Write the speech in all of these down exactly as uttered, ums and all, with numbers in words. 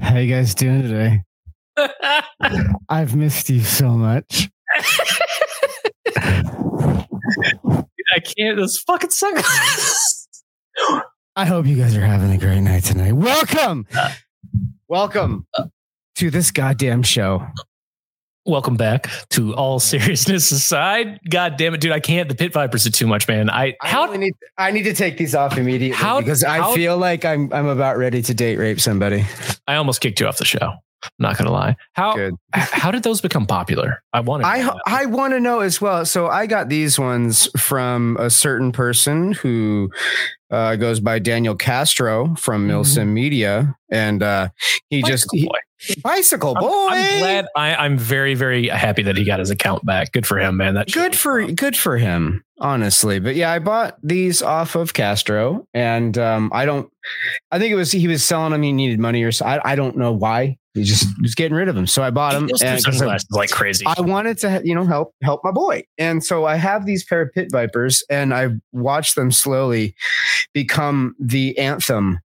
How you guys doing today? I've missed you so much. I can't. This fucking sucks. I hope you guys are having a great night tonight. Welcome, uh, welcome uh, to this goddamn show. Welcome back to All Seriousness Aside. God damn it, dude! I can't. The Pit Vipers are too much, man. I how I, really need, I need to take these off immediately how, because I how, feel like I'm I'm about ready to date rape somebody. I almost kicked you off the show. I'm not gonna lie. How Good. how did those become popular? I want to. I I want to know as well. So I got these ones from a certain person who uh, goes by Daniel Castro from Milsim mm-hmm. Media, and uh, he bicycle just he, boy. bicycle boy. I'm, I'm glad. I, I'm very very happy that he got his account back. Good for him, man. That good for fun. good for him, honestly. But yeah, I bought these off of Castro, and um, I don't. I think it was he was selling them. He needed money or so. I, I don't know why. He just was getting rid of them. So I bought them. And sunglasses I, like crazy. I wanted to, you know, help, help my boy. And so I have these pair of Pit Vipers and I watched them slowly become the anthem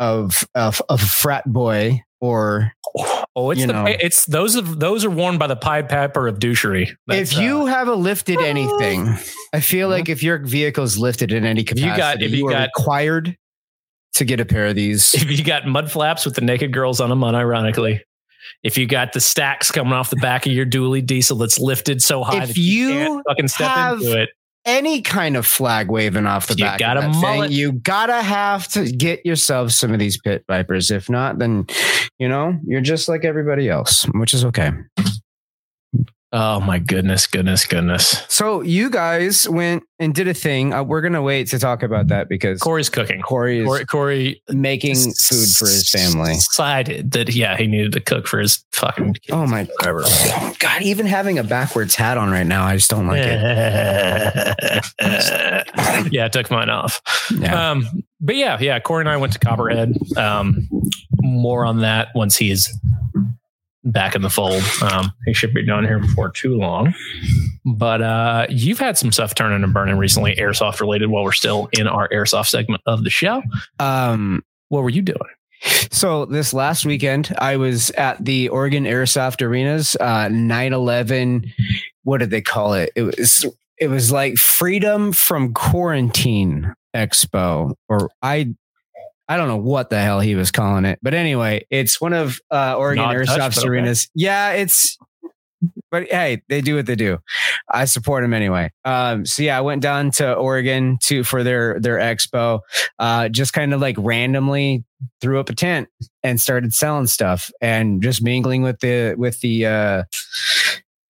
of, of, of a frat boy or, oh, it's, you the, know, it's those of those are worn by the Pied Piper of douchery. That's, if you uh, have a lifted anything, I feel like if your vehicle's lifted in any capacity, you got, if you, you got required to get a pair of these. If you got mud flaps with the naked girls on them, unironically. If you got the stacks coming off the back of your dually diesel that's lifted so high if that you, you can't fucking step into it. Any kind of flag waving off the you back got of that mullet. Thing, you gotta have to get yourself some of these Pit Vipers. If not, then, you know, you're just like everybody else, which is okay. Oh my goodness, goodness, goodness. So you guys went and did a thing. Uh, we're going to wait to talk about that because Corey's cooking. Corey is Corey, Corey making s- food for his family. Decided that, yeah, he needed to cook for his fucking kids. Oh my God. God, even having a backwards hat on right now, I just don't like it. Yeah, I took mine off. Yeah. Um, but yeah, yeah, Corey and I went to Copperhead. Um, more on that once he is back in the fold. Um, he should be done here before too long. But uh, you've had some stuff turning and burning recently, airsoft related, while we're still in our airsoft segment of the show. Um, what were you doing? So this last weekend, I was at the Oregon Airsoft Arena's uh, nine eleven. What did they call it? It was it was like Freedom from Quarantine Expo, or I. I don't know what the hell he was calling it, but anyway, it's one of uh, Oregon Airsoft's arenas. Yeah, it's, but hey, they do what they do. I support them anyway. Um, so yeah, I went down to Oregon to for their their expo. Uh, just kind of like randomly threw up a tent and started selling stuff and just mingling with the with the. Uh,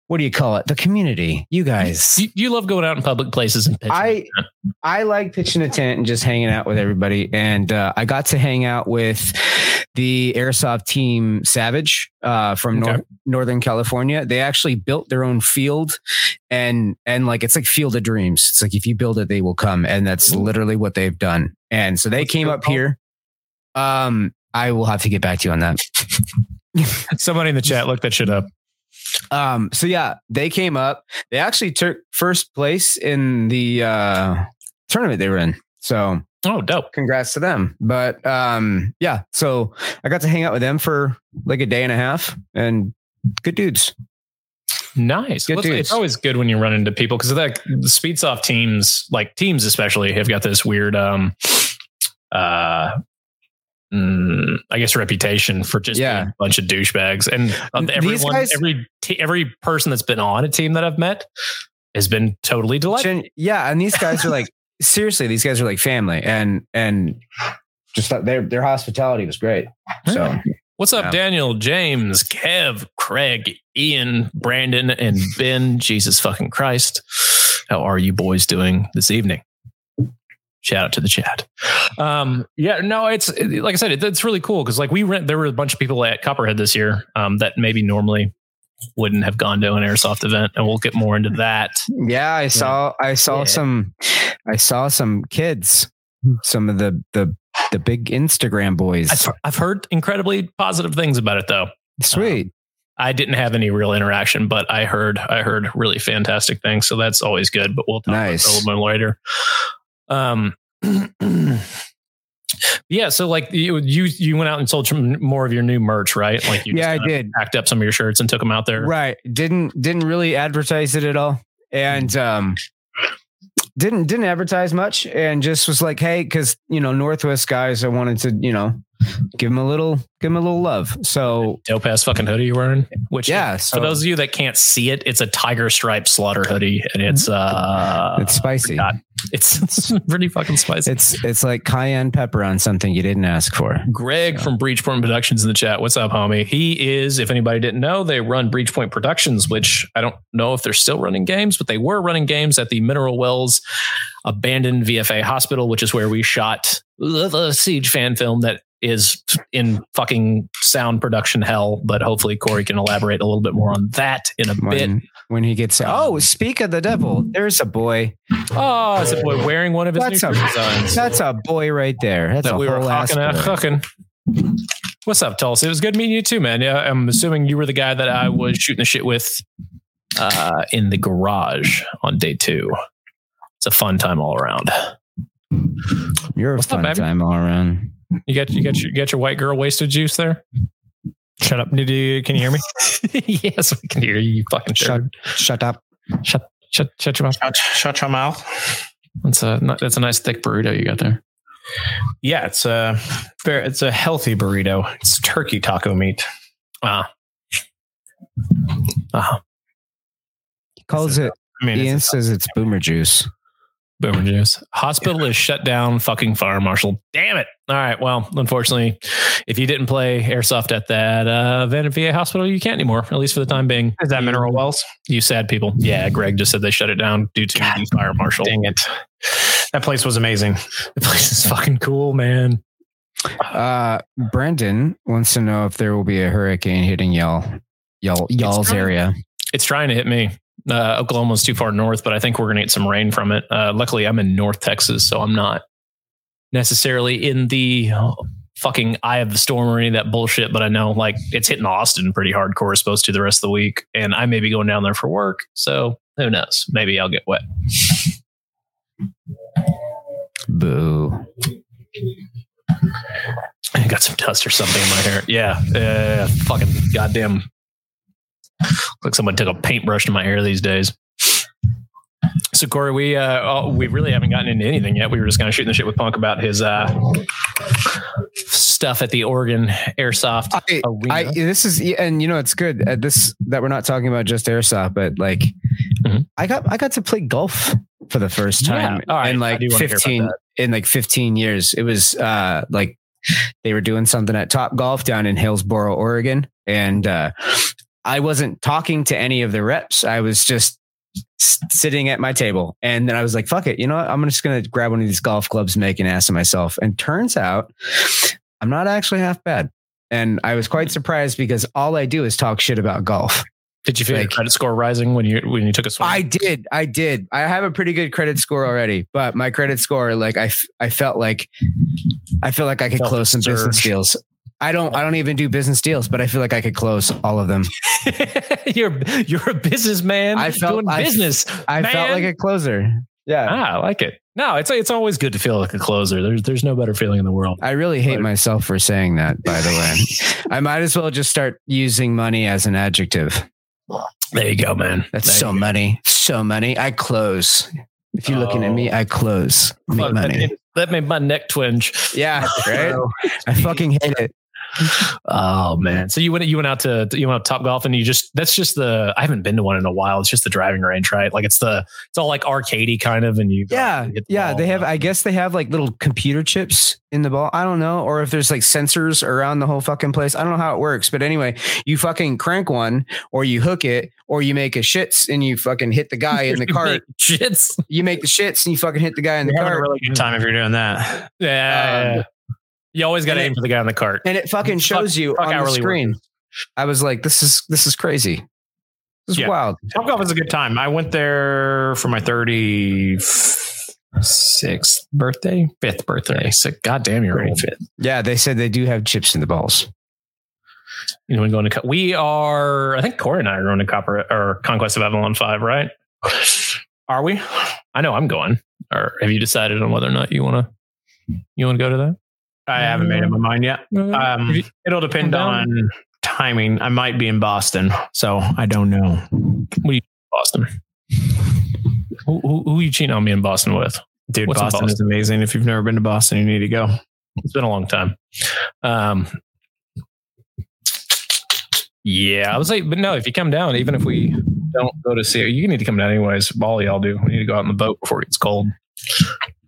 What do you call it? The community. You guys. You, you love going out in public places and pitching. I, I like pitching a tent and just hanging out with everybody. And uh, I got to hang out with the airsoft team Savage uh, from okay. North, Northern California. They actually built their own field and and like it's like Field of Dreams. It's like if you build it, they will come. And that's literally what they've done. And so they What's came up called? Here. Um, I will have to get back to you on that. Somebody in the chat looked that shit up. Um, so yeah, they came up, they actually took first place in the, uh, tournament they were in. So, oh, dope. Congrats to them. But, um, yeah, so I got to hang out with them for like a day and a half and good dudes. Nice. Good dudes. It's always good when you run into people. Cause like the Speedsoft teams, like teams, especially have got this weird, um, uh, Mm, I guess reputation for just yeah. being a bunch of douchebags, and uh, everyone, guys, every t- every person that's been on a team that I've met has been totally delightful. Yeah, and these guys are like seriously, these guys are like family, and and just their their hospitality was great. So, what's up, yeah. Daniel, James, Kev, Craig, Ian, Brandon, and Ben? Jesus fucking Christ, how are you boys doing this evening? Shout out to the chat. Um, yeah, no, it's it, like I said, it, it's really cool. Cause like we rent, there were a bunch of people at Copperhead this year um, that maybe normally wouldn't have gone to an airsoft event. And we'll get more into that. Yeah. I saw, I saw yeah. some, I saw some kids, some of the, the, the big Instagram boys. I've, I've heard incredibly positive things about it though. Sweet. Um, I didn't have any real interaction, but I heard I heard really fantastic things. So that's always good. But we'll talk nice. about that a little bit later. Um, yeah. So like you, you you went out and sold some more of your new merch, right? Like you yeah, just I did. Packed up some of your shirts and took them out there. Right. Didn't didn't really advertise it at all, and um, didn't didn't advertise much, and just was like, hey, because you know Northwest guys, I wanted to you know. Give him a little, give him a little love. So dope ass fucking hoodie you're wearing, which yeah. So, for those of you that can't see it, it's a tiger stripe slaughter hoodie, and it's uh, it's spicy. Not, it's, it's pretty fucking spicy. It's it's like cayenne pepper on something you didn't ask for. Greg so. from Breach Point Productions in the chat. What's up, homie? He is. If anybody didn't know, they run Breach Point Productions, which I don't know if they're still running games, but they were running games at the Mineral Wells abandoned V F A hospital, which is where we shot the Siege fan film that is in fucking sound production hell, but hopefully Corey can elaborate a little bit more on that in a when, bit when he gets out. Oh, speak of the devil, there's a boy. Oh, there's a boy wearing one of his that's new a, designs. That's a boy right there. That's that a we were hawking at fucking. What's up, Tulsa? It was good meeting you too, man. Yeah, I'm assuming you were the guy that I was shooting the shit with uh, in the garage on day two. It's a fun time all around. You're a What's fun up, time all around. You got you got your you got your white girl wasted juice there. Shut up! Can you hear me? Yes, we can hear you. You fucking shut! Turd. Shut up! Shut shut shut your mouth! Shut, shut your mouth! That's a that's a nice thick burrito you got there. Yeah, it's a it's a healthy burrito. It's turkey taco meat. Ah, ah. He calls it. I mean, Ian says it's boomer juice. Boomer juice. Hospital yeah. is shut down. Fucking fire marshal. Damn it. All right. Well, unfortunately, if you didn't play airsoft at that uh, event at V A hospital, you can't anymore, at least for the time being. Is that Mineral Wells? You sad people. Yeah. Greg just said they shut it down due to God, the fire marshal. Dang it. That place was amazing. The place is fucking cool, man. Uh, Brandon wants to know if there will be a hurricane hitting y'all, y'all, y'all's area. It's trying to hit me. Uh, Oklahoma's too far north, but I think we're going to get some rain from it. Uh, luckily, I'm in North Texas, so I'm not necessarily in the fucking eye of the storm or any of that bullshit. But I know like it's hitting Austin pretty hardcore, it's supposed to the rest of the week, and I may be going down there for work. So who knows? Maybe I'll get wet. Boo. I got some dust or something in my hair. Yeah. Yeah. Uh, fucking goddamn. Like someone took a paintbrush to my hair these days. So Corey, we uh, oh, we really haven't gotten into anything yet. We were just kind of shooting the shit with Punk about his uh, stuff at the Oregon Airsoft I, arena. I, this is, and you know, it's good at this that we're not talking about just airsoft, but like, mm-hmm. I got I got to play golf for the first time yeah. right. in like fifteen in like fifteen years. It was uh, like they were doing something at Top Golf down in Hillsboro, Oregon, and. Uh, I wasn't talking to any of the reps. I was just sitting at my table. And then I was like, fuck it. You know what? I'm just going to grab one of these golf clubs, make an ass of myself. And turns out I'm not actually half bad. And I was quite surprised because all I do is talk shit about golf. Did you feel like, your credit score rising when you, when you took a swing? I did. I did. I have a pretty good credit score already, but my credit score, like I, I felt like, I feel like I could close some business deals. I don't, I don't even do business deals, but I feel like I could close all of them. you're, you're a businessman. I felt doing I, business. I man. felt like a closer. Yeah. Ah, I like it. No, it's, it's always good to feel like a closer. There's, there's no better feeling in the world. I really hate but, myself for saying that, by the way. I might as well just start using money as an adjective. There you go, man. That's there so money. So money. I close. If you're oh. looking at me, I close. Make oh, money. That, that made my neck twinge. Yeah. Right? I fucking hate it. Oh man! So you went you went out to you went out to Top Golf and you just that's just the I haven't been to one in a while. It's just the driving range, right? Like it's the it's all like arcadey kind of, and you yeah and the yeah they have up. I guess they have like little computer chips in the ball. I don't know, or if there's like sensors around the whole fucking place. I don't know how it works, but anyway, you fucking crank one, or you hook it, or you make a shits and you fucking hit the guy in the cart. Shits. You make the shits and you fucking hit the guy in you're the cart. A really good time if you're doing that. Yeah. Um, yeah. You always got to aim for the guy on the cart. And it fucking shows you on the screen. I was like, this is, this is crazy. This is yeah. wild. Top Golf was a good time. I went there for my thirty-sixth birthday, fifth birthday. Goddamn, you're right. Yeah. They said they do have chips in the balls. you know, going to we are. I think Corey and I are going to Copper or Conquest of Avalon Five, right? Are we? I know I'm going. Or have you decided on whether or not you want to you want to go to that? I haven't made up my mind yet. Um, it'll depend on timing. I might be in Boston, so I don't know. What are you in Boston? Who, who, who are you cheating on me in Boston with? Dude, Boston, Boston is amazing. If you've never been to Boston, you need to go. It's been a long time. Um, yeah, I was like, but no, if you come down, even if we don't go to see, you need to come down anyways. All y'all do. We need to go out in the boat before it gets cold.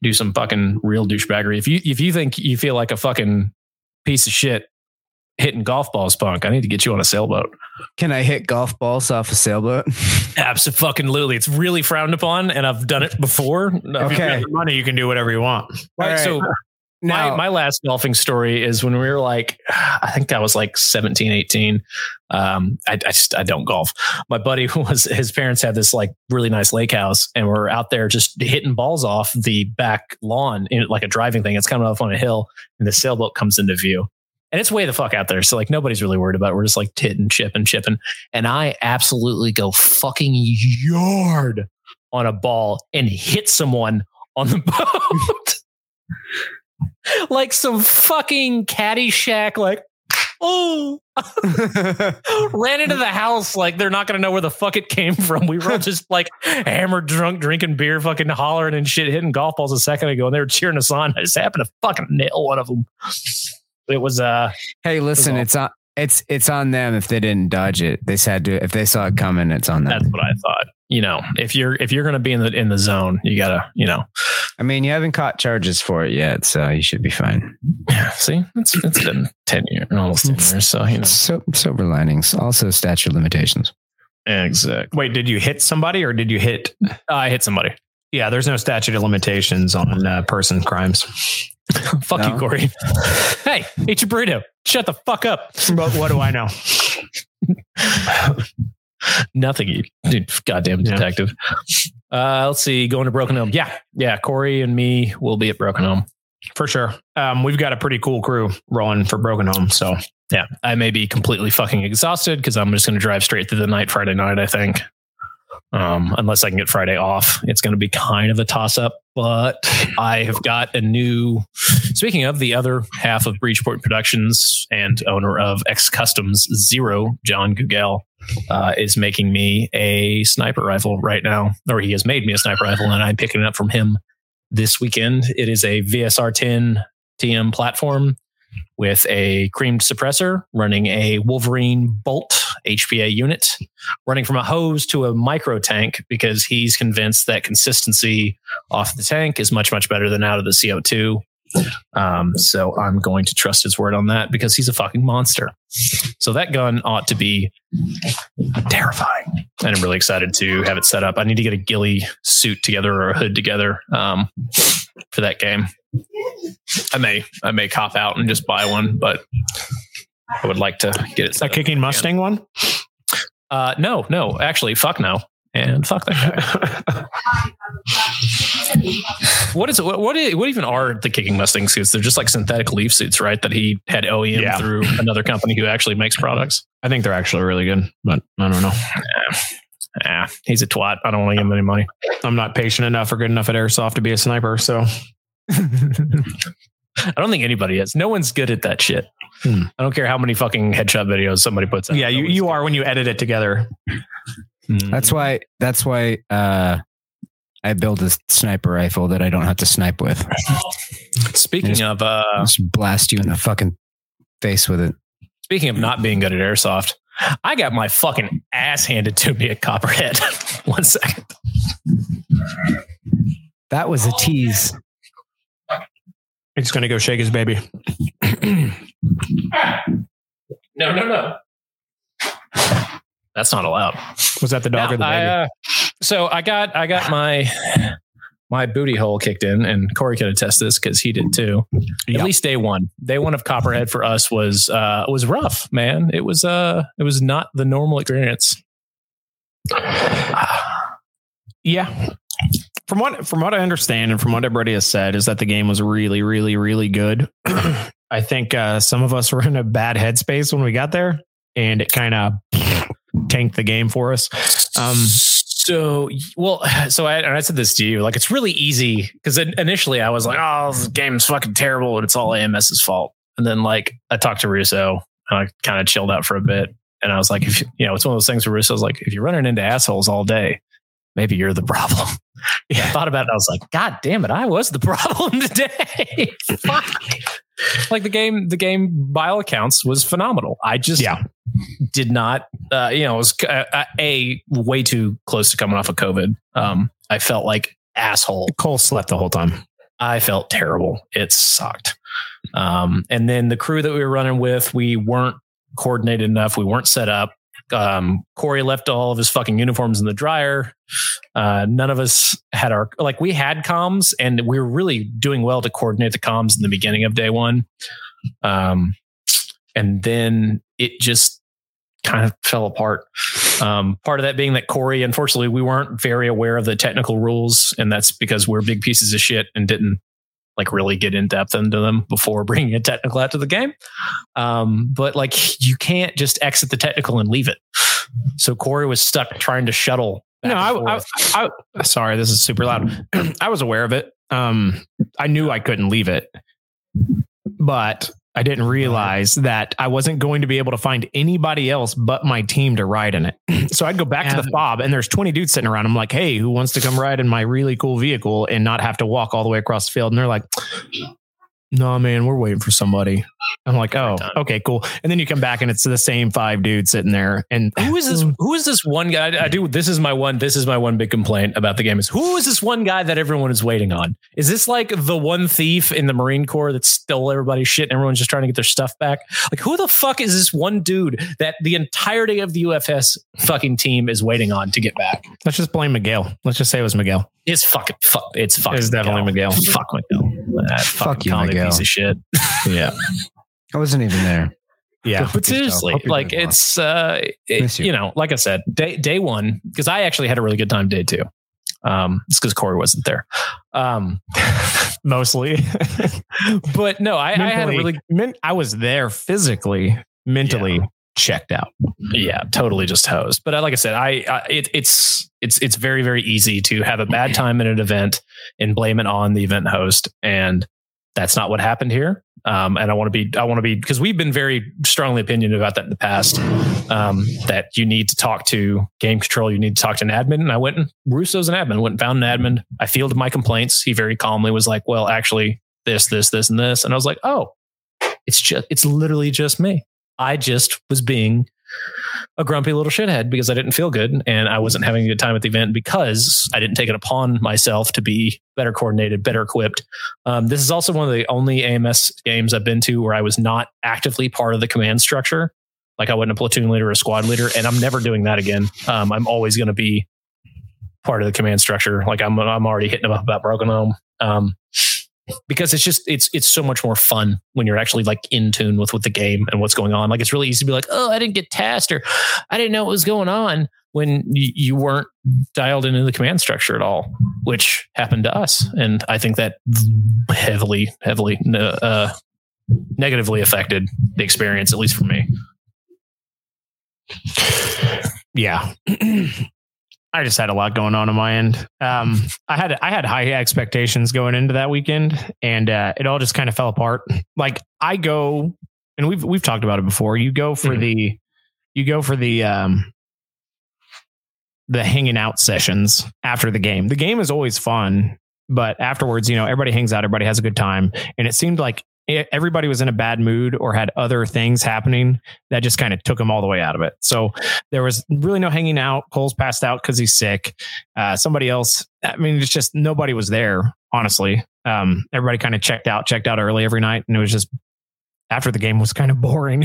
Do some fucking real douchebaggery. If you if you think you feel like a fucking piece of shit hitting golf balls, Punk, I need to get you on a sailboat. Can I hit golf balls off a sailboat? Absolutely. It's really frowned upon, and I've done it before. Okay. If you have the money, you can do whatever you want. Right, right. So now, my, my last golfing story is when we were like, I think I was like seventeen, eighteen. Um, I, I just, I don't golf. My buddy was, his parents had this like really nice lake house, and we're out there just hitting balls off the back lawn in like a driving thing. It's coming off on a hill, and the sailboat comes into view, and it's way the fuck out there. So like, nobody's really worried about it. We're just like hitting, chipping, chipping. And I absolutely go fucking yard on a ball and hit someone on the boat. Like some fucking Caddyshack, like, oh, ran into the house. Like they're not going to know where the fuck it came from. We were just like hammered, drunk, drinking beer, fucking hollering and shit, hitting golf balls a second ago. And they were cheering us on. I just happened to fucking nail one of them. It was, uh, hey, listen, it it's on, it's, it's on them. If they didn't dodge it, they had to, if they saw it coming, it's on them. That's what I thought. You know, if you're, if you're going to be in the, in the zone, you gotta, you know, I mean, you haven't caught charges for it yet, so you should be fine. Yeah, see, it's it's been ten years, almost ten years. So you know, so, sober linings, also statute of limitations. Exactly. Wait, did you hit somebody or did you hit? Uh, I hit somebody. Yeah, there's no statute of limitations on uh, person crimes. Fuck no. You, Corey. Hey, eat your burrito. Shut the fuck up. But what do I know? Nothing, you dude, goddamn detective. Yeah. Uh, let's see. Going to Broken Home. Yeah. Yeah. Corey and me will be at Broken Home for sure. Um, we've got a pretty cool crew rolling for Broken Home. So yeah, I may be completely fucking exhausted, cause I'm just going to drive straight through the night Friday night, I think. Um, unless I can get Friday off, it's going to be kind of a toss up, but I have got a new, speaking of the other half of Breach Point Productions and owner of X Customs Zero, John Gugel. Uh, is making me a sniper rifle right now, or he has made me a sniper rifle, and I'm picking it up from him this weekend. It is a V S R ten T M platform with a creamed suppressor running a Wolverine Bolt H P A unit, running from a hose to a micro tank, because he's convinced that consistency off the tank is much, much better than out of the C O two. Um, so I'm going to trust his word on that, because he's a fucking monster. So that gun ought to be terrifying, and I'm really excited to have it set up. I need to get a ghillie suit together or a hood together, um, for that game. I may, I may cop out and just buy one, but I would like to get it. Set that kicking Mustang one? Uh, no, no, actually, fuck no. And fuck that guy. What is it? What, what, is, what even are the kicking Mustang suits? They're just like synthetic leaf suits, right? That he had O E M yeah. through another company who actually makes products. I think they're actually really good, but I don't know. Yeah. Yeah. He's a twat. I don't want to give him any money. I'm not patient enough or good enough at Airsoft to be a sniper. So I don't think anybody is. No one's good at that shit. Hmm. I don't care how many fucking headshot videos somebody puts out. Yeah, you, you are when you edit it together. That's why, that's why, uh, I build a sniper rifle that I don't have to snipe with. Speaking just, of, uh, just blast you in the fucking face with it. Speaking of not being good at Airsoft, I got my fucking ass handed to me at Copperhead. One second. That was a tease. He's going to go shake his baby. No, no, no. That's not allowed. Was that the dog no, or the baby? I, uh, so I got I got my my booty hole kicked in, and Corey can attest this because he did too. Yep. At least day one, day one of Copperhead for us was uh, was rough, man. It was uh it was not the normal experience. Yeah, from what from what I understand and from what everybody has said is that the game was really, really, really good. I think uh, some of us were in a bad headspace when we got there, and it kind of tanked the game for us. Um, so, well, so I, and I said this to you, like, it's really easy because initially I was like, oh, this game's fucking terrible and it's all AMS's fault. And then, like, I talked to Russo and I kind of chilled out for a bit. And I was like, if you, you know, it's one of those things where Russo's like, if you're running into assholes all day, maybe you're the problem. Yeah. I thought about it. I was like, God damn it. I was the problem today. Fuck. Like the game, the game by all accounts was phenomenal. I just yeah. did not, uh, you know, it was uh, a way too close to coming off of COVID. Um, I felt like asshole. Cole slept the whole time. I felt terrible. It sucked. Um, and then the crew that we were running with, we weren't coordinated enough. We weren't set up. Um, Corey left all of his fucking uniforms in the dryer. Uh, none of us had our, like, we had comms and we were really doing well to coordinate the comms in the beginning of day one. Um, and then it just kind of fell apart. Um, part of that being that Corey, unfortunately, we weren't very aware of the technical rules, and that's because we're big pieces of shit and didn't like really get in depth into them before bringing a technical out to the game. Um, but like, you can't just exit the technical and leave it. So Corey was stuck trying to shuttle. No, I, I, I, sorry, this is super loud. I was aware of it. Um, I knew I couldn't leave it, but I didn't realize that I wasn't going to be able to find anybody else but my team to ride in it. So I'd go back to the fob and there's twenty dudes sitting around. I'm like, hey, who wants to come ride in my really cool vehicle and not have to walk all the way across the field? And they're like, no, nah, man, we're waiting for somebody. I'm like, oh, okay, cool. And then you come back and it's the same five dudes sitting there. And who is this? Who is this one guy? I, I do. This is my one. This is my one big complaint about the game is who is this one guy that everyone is waiting on? Is this like the one thief in the Marine Corps that stole everybody's shit and everyone's just trying to get their stuff back? Like, who the fuck is this one dude that the entirety of the U F S fucking team is waiting on to get back? Let's just blame Miguel. Let's just say it was Miguel. It's fucking fuck. It's fucking. It's definitely Miguel. Miguel. Fuck Miguel. That fuck you, Miguel. Piece of shit. Yeah. I wasn't even there. Yeah, but seriously, like it's, uh, it, you. you know, like I said, day, day one, because I actually had a really good time day two. Um, it's because Corey wasn't there. Um, mostly, but no, I, mentally, I had a really, men- I was there physically, mentally yeah. checked out. Yeah, totally just hosed. But like I said, I, I it, it's, it's, it's very, very easy to have a bad time at an event and blame it on the event host. And that's not what happened here. Um, and I want to be, I want to be, because we've been very strongly opinioned about that in the past, um, that you need to talk to game control. You need to talk to an admin. And I went and Russo's an admin, went and found an admin. I fielded my complaints. He very calmly was like, well, actually this, this, this, and this. And I was like, oh, it's just, it's literally just me. I just was being a grumpy little shithead because I didn't feel good and I wasn't having a good time at the event because I didn't take it upon myself to be better coordinated, better equipped. Um, this is also one of the only A M S games I've been to where I was not actively part of the command structure. Like I wasn't a platoon leader or a squad leader, and I'm never doing that again. Um, I'm always going to be part of the command structure. Like I'm, I'm already hitting them up about Broken Home. Um, Because it's just, it's it's so much more fun when you're actually like in tune with, with the game and what's going on. Like it's really easy to be like, oh, I didn't get tasked or I didn't know what was going on when y- you weren't dialed into the command structure at all, which happened to us. And I think that heavily, heavily uh, negatively affected the experience, at least for me. Yeah. I just had a lot going on on my end. Um, I had I had high expectations going into that weekend, and uh, it all just kind of fell apart. Like I go, and we've we've talked about it before. You go for mm-hmm. the, you go for the, um, the hanging out sessions after the game. The game is always fun, but afterwards, you know, everybody hangs out, everybody has a good time, and it seemed like everybody was in a bad mood or had other things happening that just kind of took them all the way out of it. So there was really no hanging out. Cole's passed out because he's sick. Uh, somebody else, I mean, it's just nobody was there, honestly. Um, everybody kind of checked out, checked out early every night. And it was just after the game was kind of boring.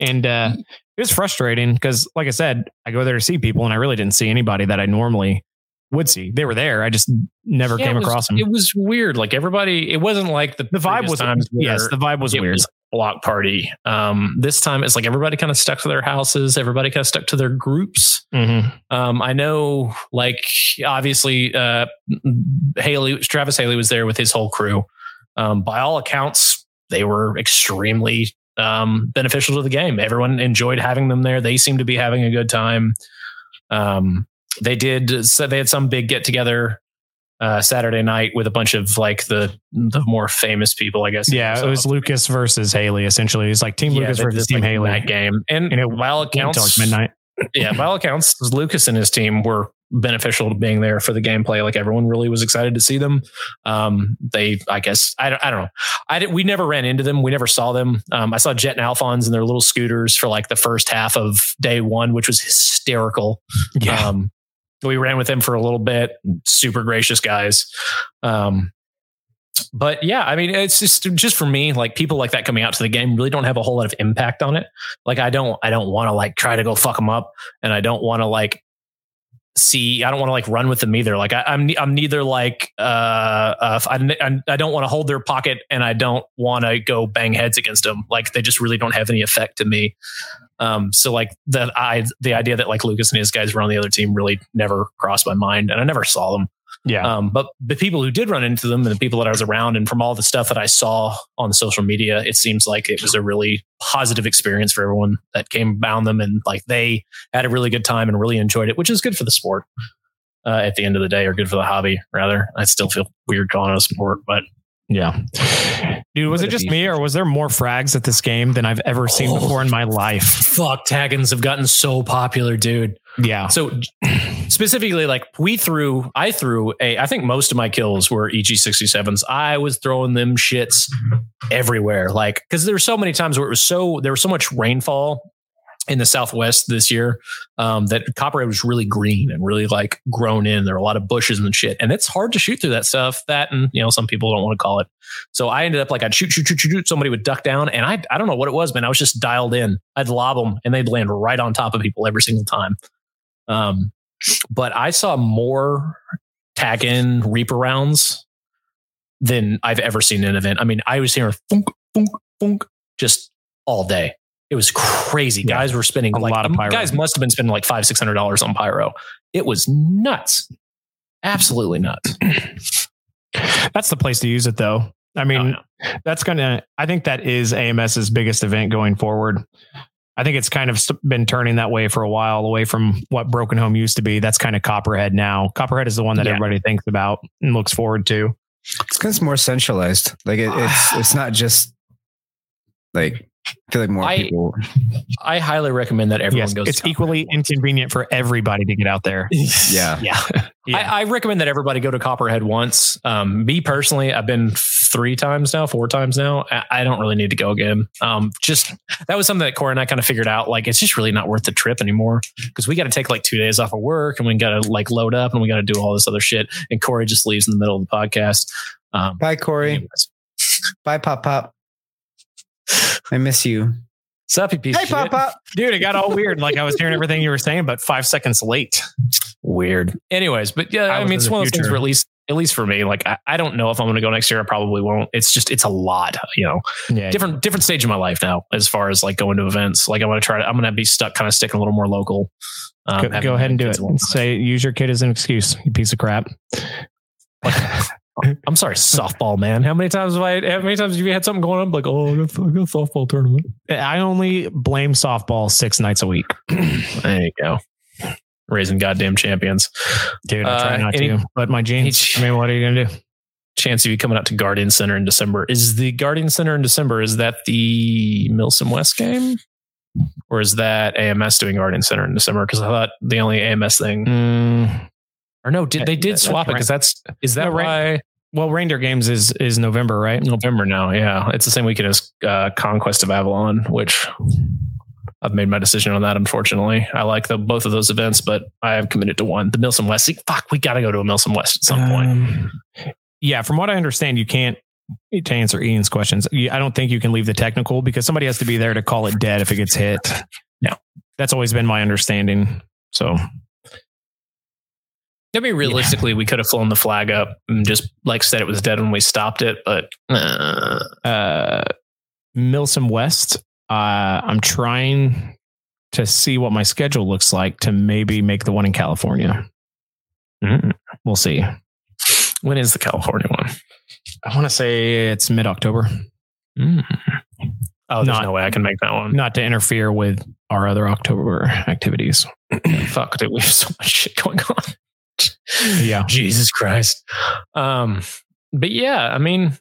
And uh, it was frustrating because, like I said, I go there to see people and I really didn't see anybody that I normally would see. They were there. I just never yeah, came was, across them. It was weird. Like everybody, it wasn't like the, the vibe was, yes, the vibe was weird. Was block party. Um, this time it's like everybody kind of stuck to their houses. Everybody kind of stuck to their groups. Mm-hmm. Um, I know like obviously, uh, Haley, Travis Haley was there with his whole crew. Um, by all accounts, they were extremely um, beneficial to the game. Everyone enjoyed having them there. They seemed to be having a good time. Um, they did. So they had some big get together uh, Saturday night with a bunch of like the the more famous people, I guess. Yeah, so it was Lucas versus Haley. Essentially, it's like Team yeah, Lucas versus Team like Haley. That game, and, and it, while it counts, like midnight. yeah, by all accounts, Lucas and his team were beneficial to being there for the gameplay. Like everyone really was excited to see them. Um, they, I guess, I don't, I don't know. I did, we never ran into them. We never saw them. Um, I saw Jet and Alphonse in their little scooters for like the first half of day one, which was hysterical. Yeah. Um, we ran with them for a little bit. Super gracious guys. Um, But yeah, I mean, it's just, just for me, like people like that coming out to the game really don't have a whole lot of impact on it. Like I don't, I don't want to like try to go fuck them up, and I don't want to like see, I don't want to like run with them either. Like I, I'm, I'm neither like, uh, uh I, I don't want to hold their pocket, and I don't want to go bang heads against them. Like they just really don't have any effect to me. Um, so like that, I, the idea that like Lucas and his guys were on the other team really never crossed my mind, and I never saw them. Yeah. Um, but the people who did run into them, and the people that I was around, and from all the stuff that I saw on social media, it seems like it was a really positive experience for everyone that came around them. And like they had a really good time and really enjoyed it, which is good for the sport uh, at the end of the day, or good for the hobby rather. I still feel weird calling it a sport, but yeah. Dude, was it just me, or was there more frags at this game than I've ever seen oh, before in my life? Fuck, taggins have gotten so popular, dude. Yeah. So specifically, like we threw, I threw a, I think most of my kills were E G sixty-sevens. I was throwing them shits everywhere. Like, cause there were so many times where it was so, there was so much rainfall in the Southwest this year um, that Copperhead was really green and really like grown in. There were a lot of bushes and shit, and it's hard to shoot through that stuff that, and you know, some people don't want to call it. So I ended up like, I'd shoot, shoot, shoot, shoot, shoot. Somebody would duck down, and I, I don't know what it was, man. I was just dialed in. I'd lob them and they'd land right on top of people every single time. Um, but I saw more tag in Reaper rounds than I've ever seen in an event. I mean, I was hearing funk, funk, funk just all day. It was crazy. Yeah. Guys were spending a like, lot of pyro. Guys must have been spending like five, six hundred dollars on pyro. It was nuts. Absolutely nuts. That's the place to use it, though. I mean, oh, yeah. that's gonna. I think that is A M S's biggest event going forward. I think it's kind of been turning that way for a while, away from what Broken Home used to be. That's kind of Copperhead now. Copperhead is the one that yeah. everybody thinks about and looks forward to. It's because it's more centralized. Like it, it's it's not just like I feel like more I, people. I highly recommend that everyone yes, goes. It's to equally inconvenient for everybody to get out there. yeah, yeah. yeah. I, I recommend that everybody go to Copperhead once. Um, me personally, I've been three times now, four times now. I, I don't really need to go again. Um, just that was something that Corey and I kind of figured out. Like, it's just really not worth the trip anymore, because we got to take like two days off of work, and we got to like load up, and we got to do all this other shit. And Corey just leaves in the middle of the podcast. Um, Bye, Corey. Anyways. Bye, Pop Pop. I miss you. Sup, you piece hey, of Pop, shit. Pop. Dude, it got all weird. Like I was hearing everything you were saying, but five seconds late. Weird. Anyways, but yeah, I, I mean, it's one of those things where at least, at least for me, like I, I don't know if I'm going to go next year. I probably won't. It's just, it's a lot, you know, yeah, different, yeah. different stage of my life now, as far as like going to events. Like I want to try to, I'm going to be stuck kind of sticking a little more local. Um, go, go ahead and do it. Say, use your kid as an excuse, you piece of crap. Like, I'm sorry, softball, man. How many times have I, how many times have you had something going on? I'm like, oh, I got, I got a softball tournament. I only blame softball six nights a week. There you go. Raising goddamn champions. Dude, I try uh, not any, to, but my jeans, I mean, what are you going to do? Chance of you coming out to Guardian Center in December. Is the Guardian Center in December, is that the Milsim West game? Or is that A M S doing Guardian Center in December? Because I thought the only A M S thing... Mm. Or no, did they did swap it? Because that's is that no, why? Well, Reindeer Games is is November, right? November now, yeah. It's the same weekend as uh, Conquest of Avalon, which I've made my decision on that. Unfortunately, I like the both of those events, but I have committed to one. The Milsim West, see, fuck, we got to go to a Milsim West at some um, point. Yeah, from what I understand, you can't. To answer Ian's questions, I don't think you can leave the technical because somebody has to be there to call it dead if it gets hit. No, that's always been my understanding. So. I mean, realistically, yeah. we could have flown the flag up and just like said it was dead when we stopped it. But uh, uh, Milsim West, uh, I'm trying to see what my schedule looks like to maybe make the one in California. Mm-hmm. We'll see. When is the California one? I want to say it's mid-October. Mm. Oh, there's not, no way I can make that one. Not to interfere with our other October activities. Fuck, dude, we have so much shit going on. Yeah. Jesus Christ. Um, but yeah, I mean,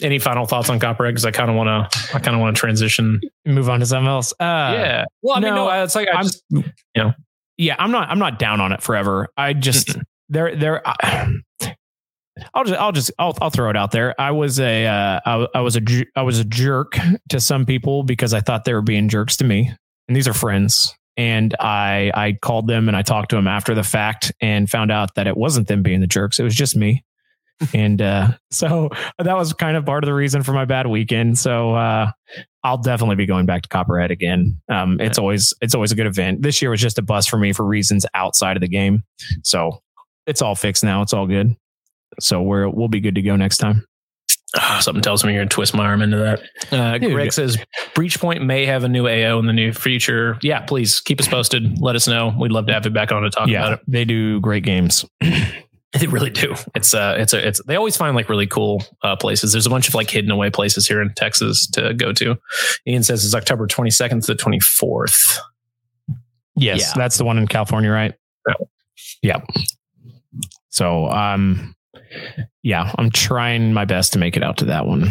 any final thoughts on Copperhead? Because I kind of want to, I kind of want to transition, move on to something else. Uh, yeah. Well, I no, mean, no, it's like I I'm, just, you know, yeah, I'm not, I'm not down on it forever. I just there, there. I, I'll just, I'll just, I'll, I'll throw it out there. I was a, uh, I, I was a, I was a jerk to some people because I thought they were being jerks to me, and these are friends. And I, I called them and I talked to them after the fact and found out that it wasn't them being the jerks. It was just me. And uh, so that was kind of part of the reason for my bad weekend. So uh, I'll definitely be going back to Copperhead again. Um, it's always it's always a good event. This year was just a bust for me for reasons outside of the game. So it's all fixed now. It's all good. So we're we'll be good to go next time. Oh, something tells me you're going to twist my arm into that. Uh, Greg says Breach Point may have a new A O in the near future. Yeah, please keep us posted. Let us know. We'd love to have you back on to talk yeah, about it. They do great games. They really do. It's uh, it's a, it's. They always find like really cool uh, places. There's a bunch of like hidden away places here in Texas to go to. Ian says it's October twenty-second to the twenty-fourth. Yes, yeah. That's the one in California, right? Oh. Yeah. So um. Yeah, I'm trying my best to make it out to that one.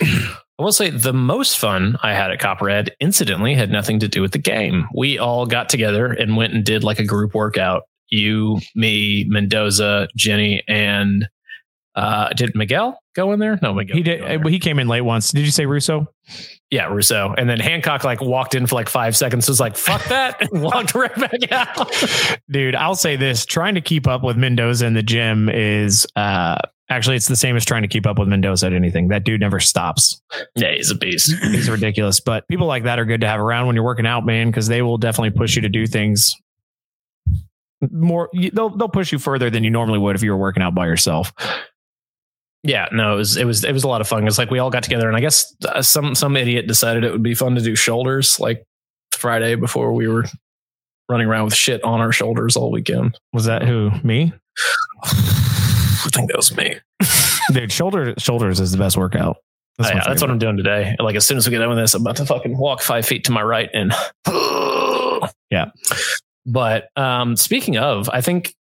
I will say the most fun I had at Copperhead, incidentally, had nothing to do with the game. We all got together and went and did like a group workout. You, me, Mendoza, Jenny, and uh, did Miguel go in there? No, Miguel. He did. He came in late once. Did you say Russo? Yeah, Russo. And then Hancock like walked in for like five seconds. Was like, fuck that. And walked right back out. Dude, I'll say this. Trying to keep up with Mendoza in the gym is uh, actually, it's the same as trying to keep up with Mendoza at anything. That dude never stops. Yeah, he's a beast. He's ridiculous. But people like that are good to have around when you're working out, man, because they will definitely push you to do things. More, they'll they'll push you further than you normally would if you were working out by yourself. Yeah, no, it was it was it was a lot of fun. It's like we all got together, and I guess uh, some some idiot decided it would be fun to do shoulders like Friday before we were running around with shit on our shoulders all weekend. Was that who? Me? I think that was me. Dude, shoulder shoulders is the best workout. That's, yeah, that's what I'm doing today. Like as soon as we get done with this, I'm about to fucking walk five feet to my right and yeah. But um, speaking of, I think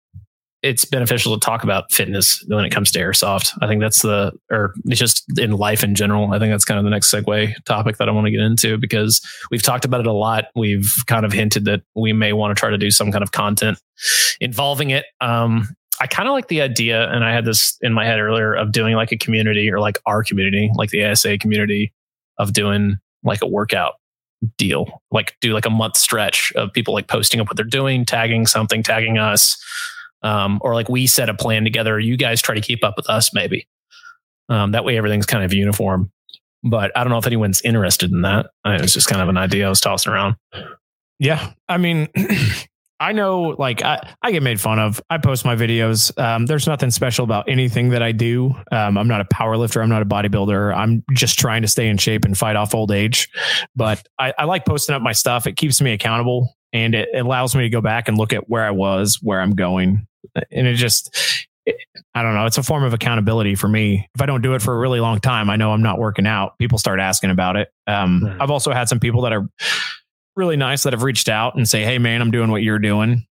it's beneficial to talk about fitness when it comes to airsoft. I think that's the, or just in life in general, I think that's kind of the next segue topic that I want to get into because we've talked about it a lot. We've kind of hinted that we may want to try to do some kind of content involving it. Um, I kind of like the idea, and I had this in my head earlier, of doing like a community or like our community, like the A S A community, of doing like a workout deal, like do like a month stretch of people like posting up what they're doing, tagging something, tagging us, um, or like we set a plan together. You guys try to keep up with us, maybe. Um, that way, everything's kind of uniform. But I don't know if anyone's interested in that. I mean, it was just kind of an idea I was tossing around. Yeah, I mean, I know, like I, I get made fun of. I post my videos. Um, there's nothing special about anything that I do. Um, I'm not a power lifter. I'm not a bodybuilder. I'm just trying to stay in shape and fight off old age. But I, I like posting up my stuff. It keeps me accountable and it allows me to go back and look at where I was, where I'm going. And it just, it, I don't know. It's a form of accountability for me. If I don't do it for a really long time, I know I'm not working out. People start asking about it. Um, mm-hmm. I've also had some people that are really nice that have reached out and say, hey man, I'm doing what you're doing.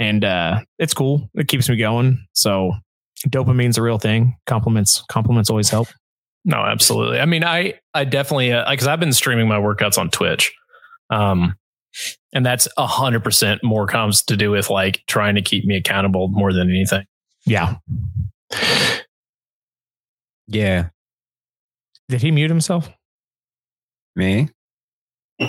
And, uh, it's cool. It keeps me going. So dopamine's a real thing. Compliments, compliments always help. No, absolutely. I mean, I, I definitely, uh, cause I've been streaming my workouts on Twitch. Um, and that's a hundred percent more comes to do with like trying to keep me accountable more than anything. Yeah. Yeah. Did he mute himself? Me?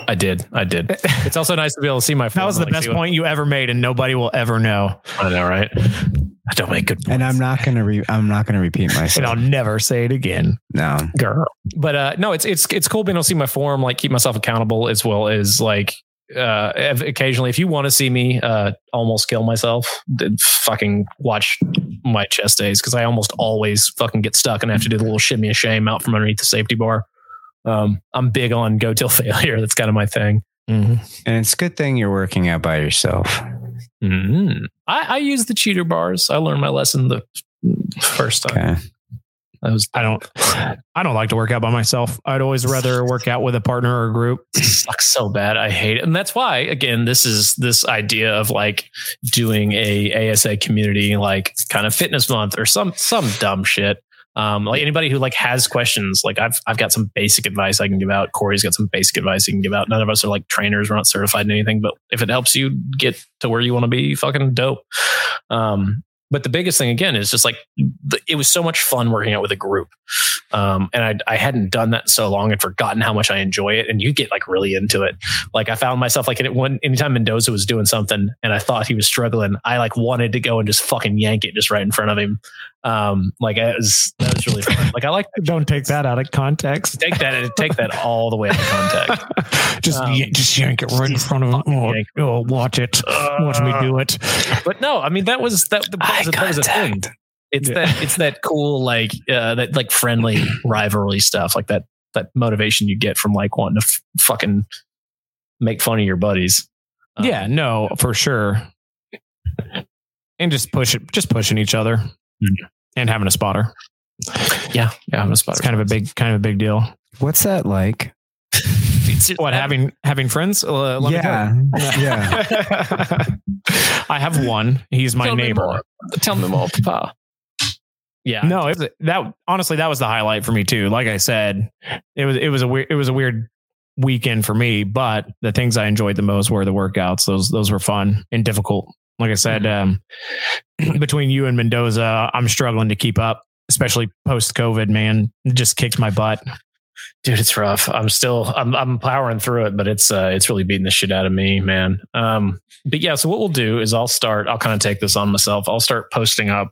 I did. I did. It's also nice to be able to see my phone. That was the like, best point you ever made and nobody will ever know. I know, right? I don't make good points. And I'm not going to re- I'm not going to repeat myself. And I'll never say it again. No. Girl. But uh, no, it's it's it's cool being able to see my form, like keep myself accountable as well as like uh, occasionally if you want to see me uh, almost kill myself, fucking watch my chest days cuz I almost always fucking get stuck and I have to do the little shimmy of shame out from underneath the safety bar. Um, I'm big on go till failure. That's kind of my thing. Mm-hmm. And it's a good thing you're working out by yourself. Mm-hmm. I, I use the cheater bars. I learned my lesson the first time. Okay. That was, I don't, I don't like to work out by myself. I'd always rather work out with a partner or a group. It sucks so bad. I hate it. And that's why, again, this is this idea of like doing a A S A community, like kind of fitness month or some, some dumb shit. Um, like anybody who like has questions, like I've, I've got some basic advice I can give out. Corey's got some basic advice he can give out. None of us are like trainers. We're not certified in anything, but if it helps you get to where you want to be, fucking dope. Um, But the biggest thing, again, is just like, it was so much fun working out with a group. Um, and I, I hadn't done that in so long and forgotten how much I enjoy it. And you get like really into it. Like I found myself like when, anytime Mendoza was doing something and I thought he was struggling, I like wanted to go and just fucking yank it just right in front of him. Um, like it was, that was really fun. Like I like, don't take that out of context. Take that, take that all the way out of context. just, um, yank, just yank it right in front of him. Oh, oh, watch it. Uh, watch me do it. But no, I mean, that was, that, the, that, was, a, that was a thing. It's yeah. that, it's that cool, like, uh, that like friendly rivalry stuff, like that, that motivation you get from like wanting to f- fucking make fun of your buddies. Um, yeah, no, for sure. And just push it, just pushing each other. And having a spotter. Yeah. Yeah. Having a spotter. It's kind of a big, kind of a big deal. What's that like? What, having, having friends? Uh, let yeah. Me yeah. I have one. He's my Tell neighbor. Me Tell me more, Papa. Yeah. No, it was, that honestly, that was the highlight for me too. Like I said, it was, it was a weird, it was a weird weekend for me, but the things I enjoyed the most were the workouts. Those, those were fun and difficult. Like I said, um, between you and Mendoza, I'm struggling to keep up, especially post COVID, man. It just kicked my butt. Dude, it's rough. I'm still, I'm, I'm powering through it, but it's, uh, it's really beating the shit out of me, man. Um, but yeah, so what we'll do is I'll start, I'll kind of take this on myself. I'll start posting up,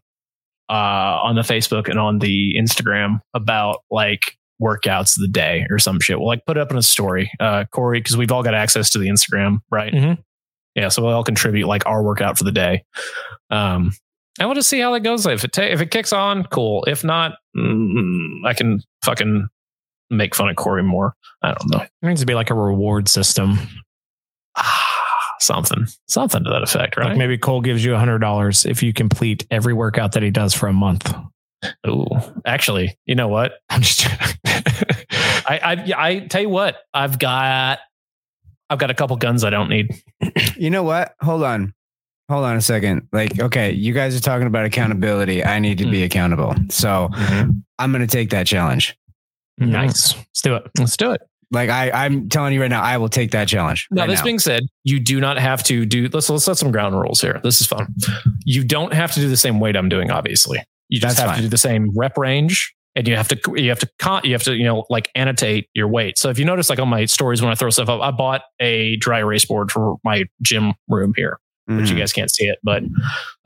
uh, on the Facebook and on the Instagram about like workouts of the day or some shit. We'll like put it up in a story, uh, Corey, cause we've all got access to the Instagram, right? Mm-hmm. Yeah, so we'll all contribute like our workout for the day. Um, and we'll just see how that goes. If it ta- if it kicks on, cool. If not, mm, I can fucking make fun of Corey more. I don't know. It needs to be like a reward system. Ah, something. Something to that effect, right? Like maybe Cole gives you one hundred dollars if you complete every workout that he does for a month. Ooh, actually, you know what? I'm just I, I, I tell you what, I've got... I've got a couple guns I don't need. You know what? Hold on. Hold on a second. Like, okay, you guys are talking about accountability. I need to mm. be accountable. So mm-hmm. I'm going to take that challenge. Nice. Let's do it. Let's do it. Like I, I'm telling you right now, I will take that challenge. Now, right this now. being said, you do not have to do, let's, let's set some ground rules here. This is fun. You don't have to do the same weight I'm doing, obviously. You just That's have fine. to do the same rep range. And you have to, you have to, you have to, you know, like annotate your weight. So if you notice, like on my stories, when I throw stuff up, I bought a dry erase board for my gym room here, mm. which you guys can't see it, but,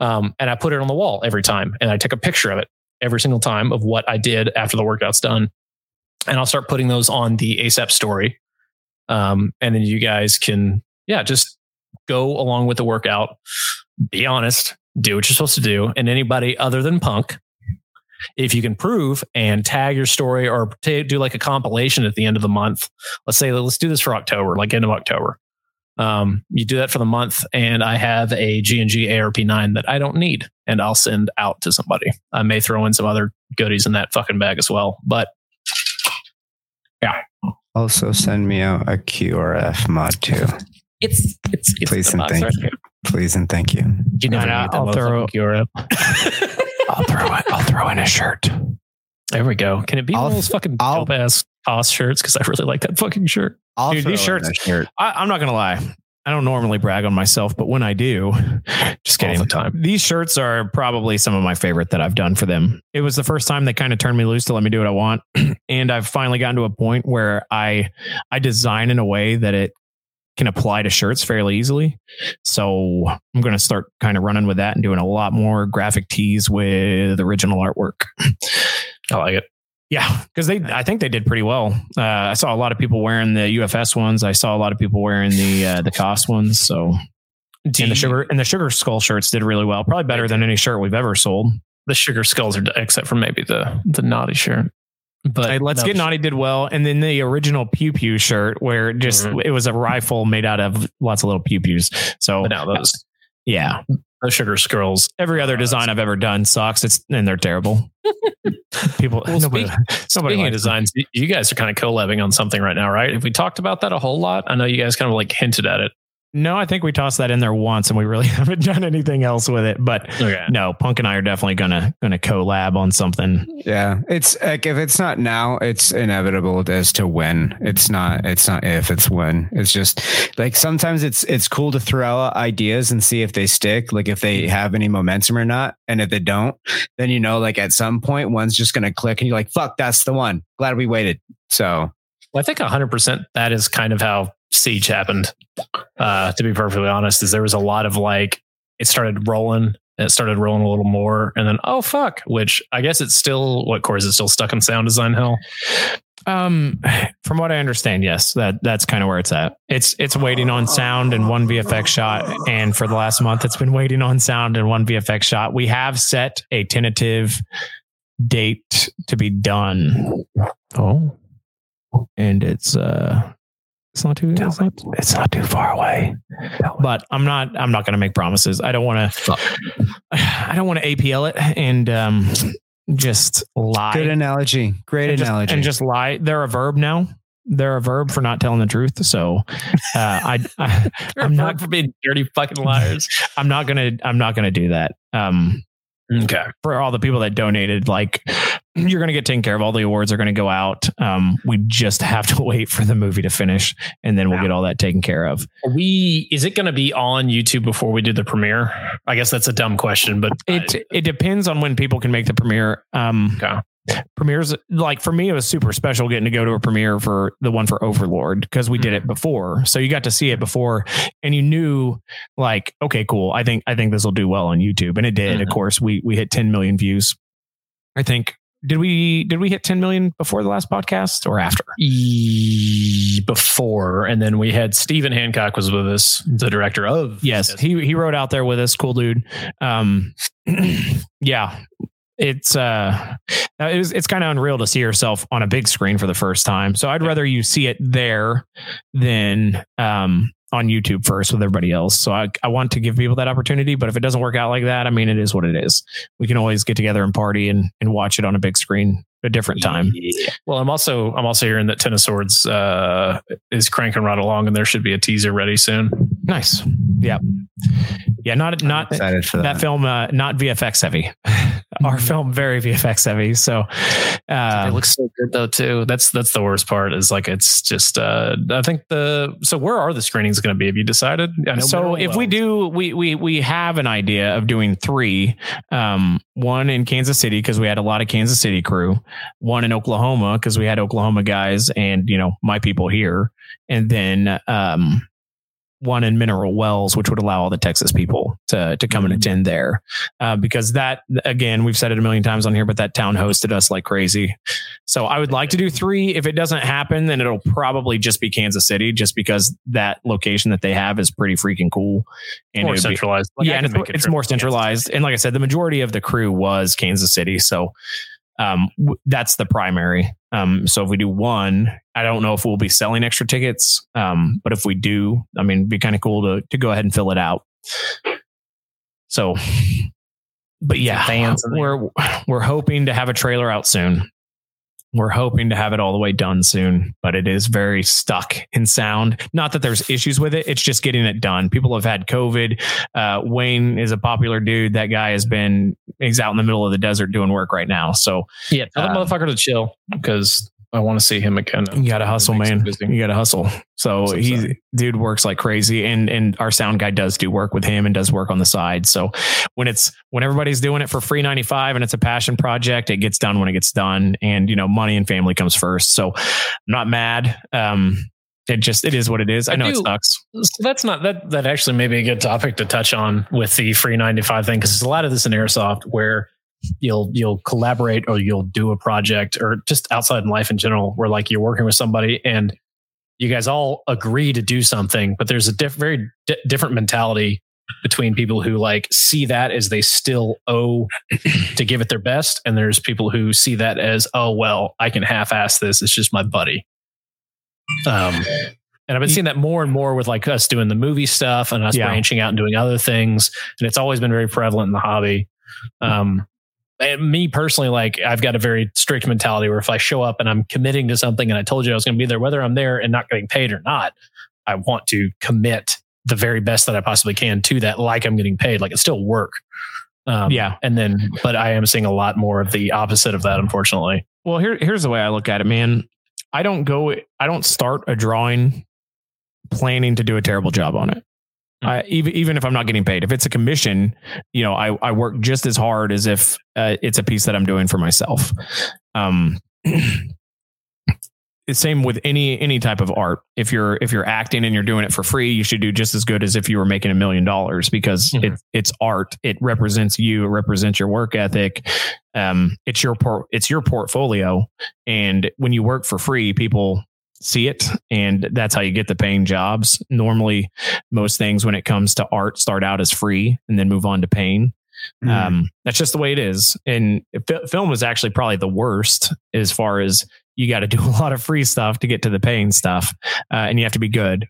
um, and I put it on the wall every time. And I take a picture of it every single time of what I did after the workout's done. And I'll start putting those on the ASAP story. Um, and then you guys can, yeah, just go along with the workout, be honest, do what you're supposed to do. And anybody other than Punk, if you can prove and tag your story or t- do like a compilation at the end of the month, let's say, let's do this for October, like end of October. Um, you do that for the month and I have a G and G A R P nine that I don't need and I'll send out to somebody. I may throw in some other goodies in that fucking bag as well, but yeah. Also send me out a Q R F mod too. It's, it's, it's please and thank right you. Please and thank you. You know, no, I'll throw Q R F. I'll throw it. I'll throw in a shirt. There we go. Can it be I'll, one of those fucking dope ass Toss shirts? Because I really like that fucking shirt. I'll Dude, these shirts. Shirt. I, I'm not gonna lie. I don't normally brag on myself, but when I do, just kidding. All the time. These shirts are probably some of my favorite that I've done for them. It was the first time they kind of turned me loose to let me do what I want, and I've finally gotten to a point where I I design in a way that it can apply to shirts fairly easily. So I'm going to start kind of running with that and doing a lot more graphic tees with original artwork. I like it. Yeah. Cause they, I think they did pretty well. Uh, I saw a lot of people wearing the U F S ones. I saw a lot of people wearing the, uh, the cost ones. So and the sugar and the sugar skull shirts did really well, probably better than any shirt we've ever sold. The sugar skulls are except for maybe the, the naughty shirt. But hey, let's no, get naughty did well. And then the original pew pew shirt where just, mm-hmm. it was a rifle made out of lots of little pew pews. So but now those Yeah. The Sugar Skrulls. Every other design I've ever done sucks. It's and they're terrible. People, well, nobody, speak, nobody designs. You guys are kind of collabing on something right now, right? Have we talked about that a whole lot? I know you guys kind of like hinted at it. No, I think we tossed that in there once, and we really haven't done anything else with it. But okay. No, Punk and I are definitely gonna gonna collab on something. Yeah, it's like if it's not now, it's inevitable as to when. It's not. It's not if. It's when. It's just like sometimes it's it's cool to throw out ideas and see if they stick, like if they have any momentum or not. And if they don't, then you know, like at some point, one's just gonna click, and you're like, "Fuck, that's the one." Glad we waited. So, well, I think one hundred percent that is kind of how Siege happened. Uh, to be perfectly honest, is there was a lot of like, it started rolling and it started rolling a little more, and then oh fuck, which I guess it's still what Corey is it still stuck in sound design hell. Um, from what I understand, yes, that that's kind of where it's at. It's it's waiting on sound and one V F X shot, and for the last month, it's been waiting on sound and one V F X shot. We have set a tentative date to be done. Oh, and it's uh. It's not too. It's not, it's not too far away. But I'm not. I'm not going to make promises. I don't want to. I don't want to A P L it and um, just lie. Good analogy. Great and analogy. Just, and just lie. They're a verb now. They're a verb for not telling the truth. So uh, I, I I'm not for being dirty fucking liars. I'm not gonna. I'm not gonna do that. Um, okay. For all the people that donated, like. You're going to get taken care of. All the awards are going to go out. Um, we just have to wait for the movie to finish, and then we'll wow. get all that taken care of. Are we is it going to be on YouTube before we do the premiere? I guess that's a dumb question, but it I, it depends on when people can make the premiere. Um, okay. Premieres, like for me, it was super special getting to go to a premiere for the one for Overlord because we mm-hmm. did it before, so you got to see it before, and you knew like, okay, cool. I think I think this will do well on YouTube, and it did. Mm-hmm. Of course, we we hit ten million views. I think. Did we did we hit ten million before the last podcast or after? Before, and then we had Stephen Hancock was with us, the director of. Yes, he he rode out there with us, cool dude. Um, yeah, it's uh, it was, it's kind of unreal to see yourself on a big screen for the first time. So I'd rather you see it there than um on YouTube first with everybody else. So I I want to give people that opportunity, but if it doesn't work out like that, I mean, it is what it is. We can always get together and party and, and watch it on a big screen a different time. Yeah. Well, I'm also, I'm also hearing that Ten of Swords uh, is cranking right along, and there should be a teaser ready soon. Nice. Yeah. Yeah. Not, not that, that film, uh, not V F X heavy, our film, very V F X heavy. So uh, it looks so good though, too. That's, that's the worst part is like, it's just, uh, I think the, so where are the screenings going to be? Have you decided? So if we do, we, we, we have an idea of doing three, um, one in Kansas City, cause we had a lot of Kansas City crew. One in Oklahoma because we had Oklahoma guys and, you know, my people here. And then um, one in Mineral Wells, which would allow all the Texas people to to come and attend there. Uh, because that, again, we've said it a million times on here, but that town hosted us like crazy. So I would like to do three. If it doesn't happen, then it'll probably just be Kansas City, just because that location that they have is pretty freaking cool. And more centralized. Be, like, yeah, and it's, it's more centralized. And like I said, the majority of the crew was Kansas City. So Um, that's the primary. Um, so if we do one, I don't know if we'll be selling extra tickets. Um, but if we do, I mean, it'd be kind of cool to, to go ahead and fill it out. So, but yeah, fans we're, we're hoping to have a trailer out soon. We're hoping to have it all the way done soon, but it is very stuck in sound. Not that there's issues with it. It's just getting it done. People have had COVID. Uh, Wayne is a popular dude. That guy has been, he's out in the middle of the desert doing work right now. So yeah, tell um, the motherfucker to chill because I want to see him again. You got to hustle, man. You got to hustle. So, so he's sorry. Dude works like crazy. And, and our sound guy does do work with him and does work on the side. So when it's, when everybody's doing it for free ninety-five and it's a passion project, it gets done when it gets done. And, you know, money and family comes first. So I'm not mad. Um, It just, it is what it is. I know I it sucks. So that's not, that, that actually may be a good topic to touch on with the free ninety-five thing. Cause there's a lot of this in Airsoft where you'll you'll collaborate or you'll do a project or just outside in life in general where like you're working with somebody and you guys all agree to do something, but there's a diff- very di- different mentality between people who like see that as they still owe to give it their best, and there's people who see that as, oh well, I can half-ass this, it's just my buddy. Um And I've been seeing that more and more with like us doing the movie stuff and us yeah. branching out and doing other things. And it's always been very prevalent in the hobby. Um, and me personally, like I've got a very strict mentality where if I show up and I'm committing to something and I told you I was going to be there, whether I'm there and not getting paid or not, I want to commit the very best that I possibly can to that. Like I'm getting paid, like it's still work. Um, yeah. And then, but I am seeing a lot more of the opposite of that, unfortunately. Well, here, here's the way I look at it, man. I don't go, I don't start a drawing planning to do a terrible job on it. I, even, even if I'm not getting paid, if it's a commission, you know, I, I work just as hard as if uh, it's a piece that I'm doing for myself. Um, it's same with any, any type of art. If you're, if you're acting and you're doing it for free, you should do just as good as if you were making a million dollars because mm-hmm. it, it's art. It represents you, it represents your work ethic. Um, it's your, por- it's your portfolio. And when you work for free, people see it, and that's how you get the paying jobs. Normally, most things when it comes to art start out as free and then move on to paying. Mm. Um, that's just the way it is. And f- film is actually probably the worst as far as you got to do a lot of free stuff to get to the paying stuff, uh, and you have to be good.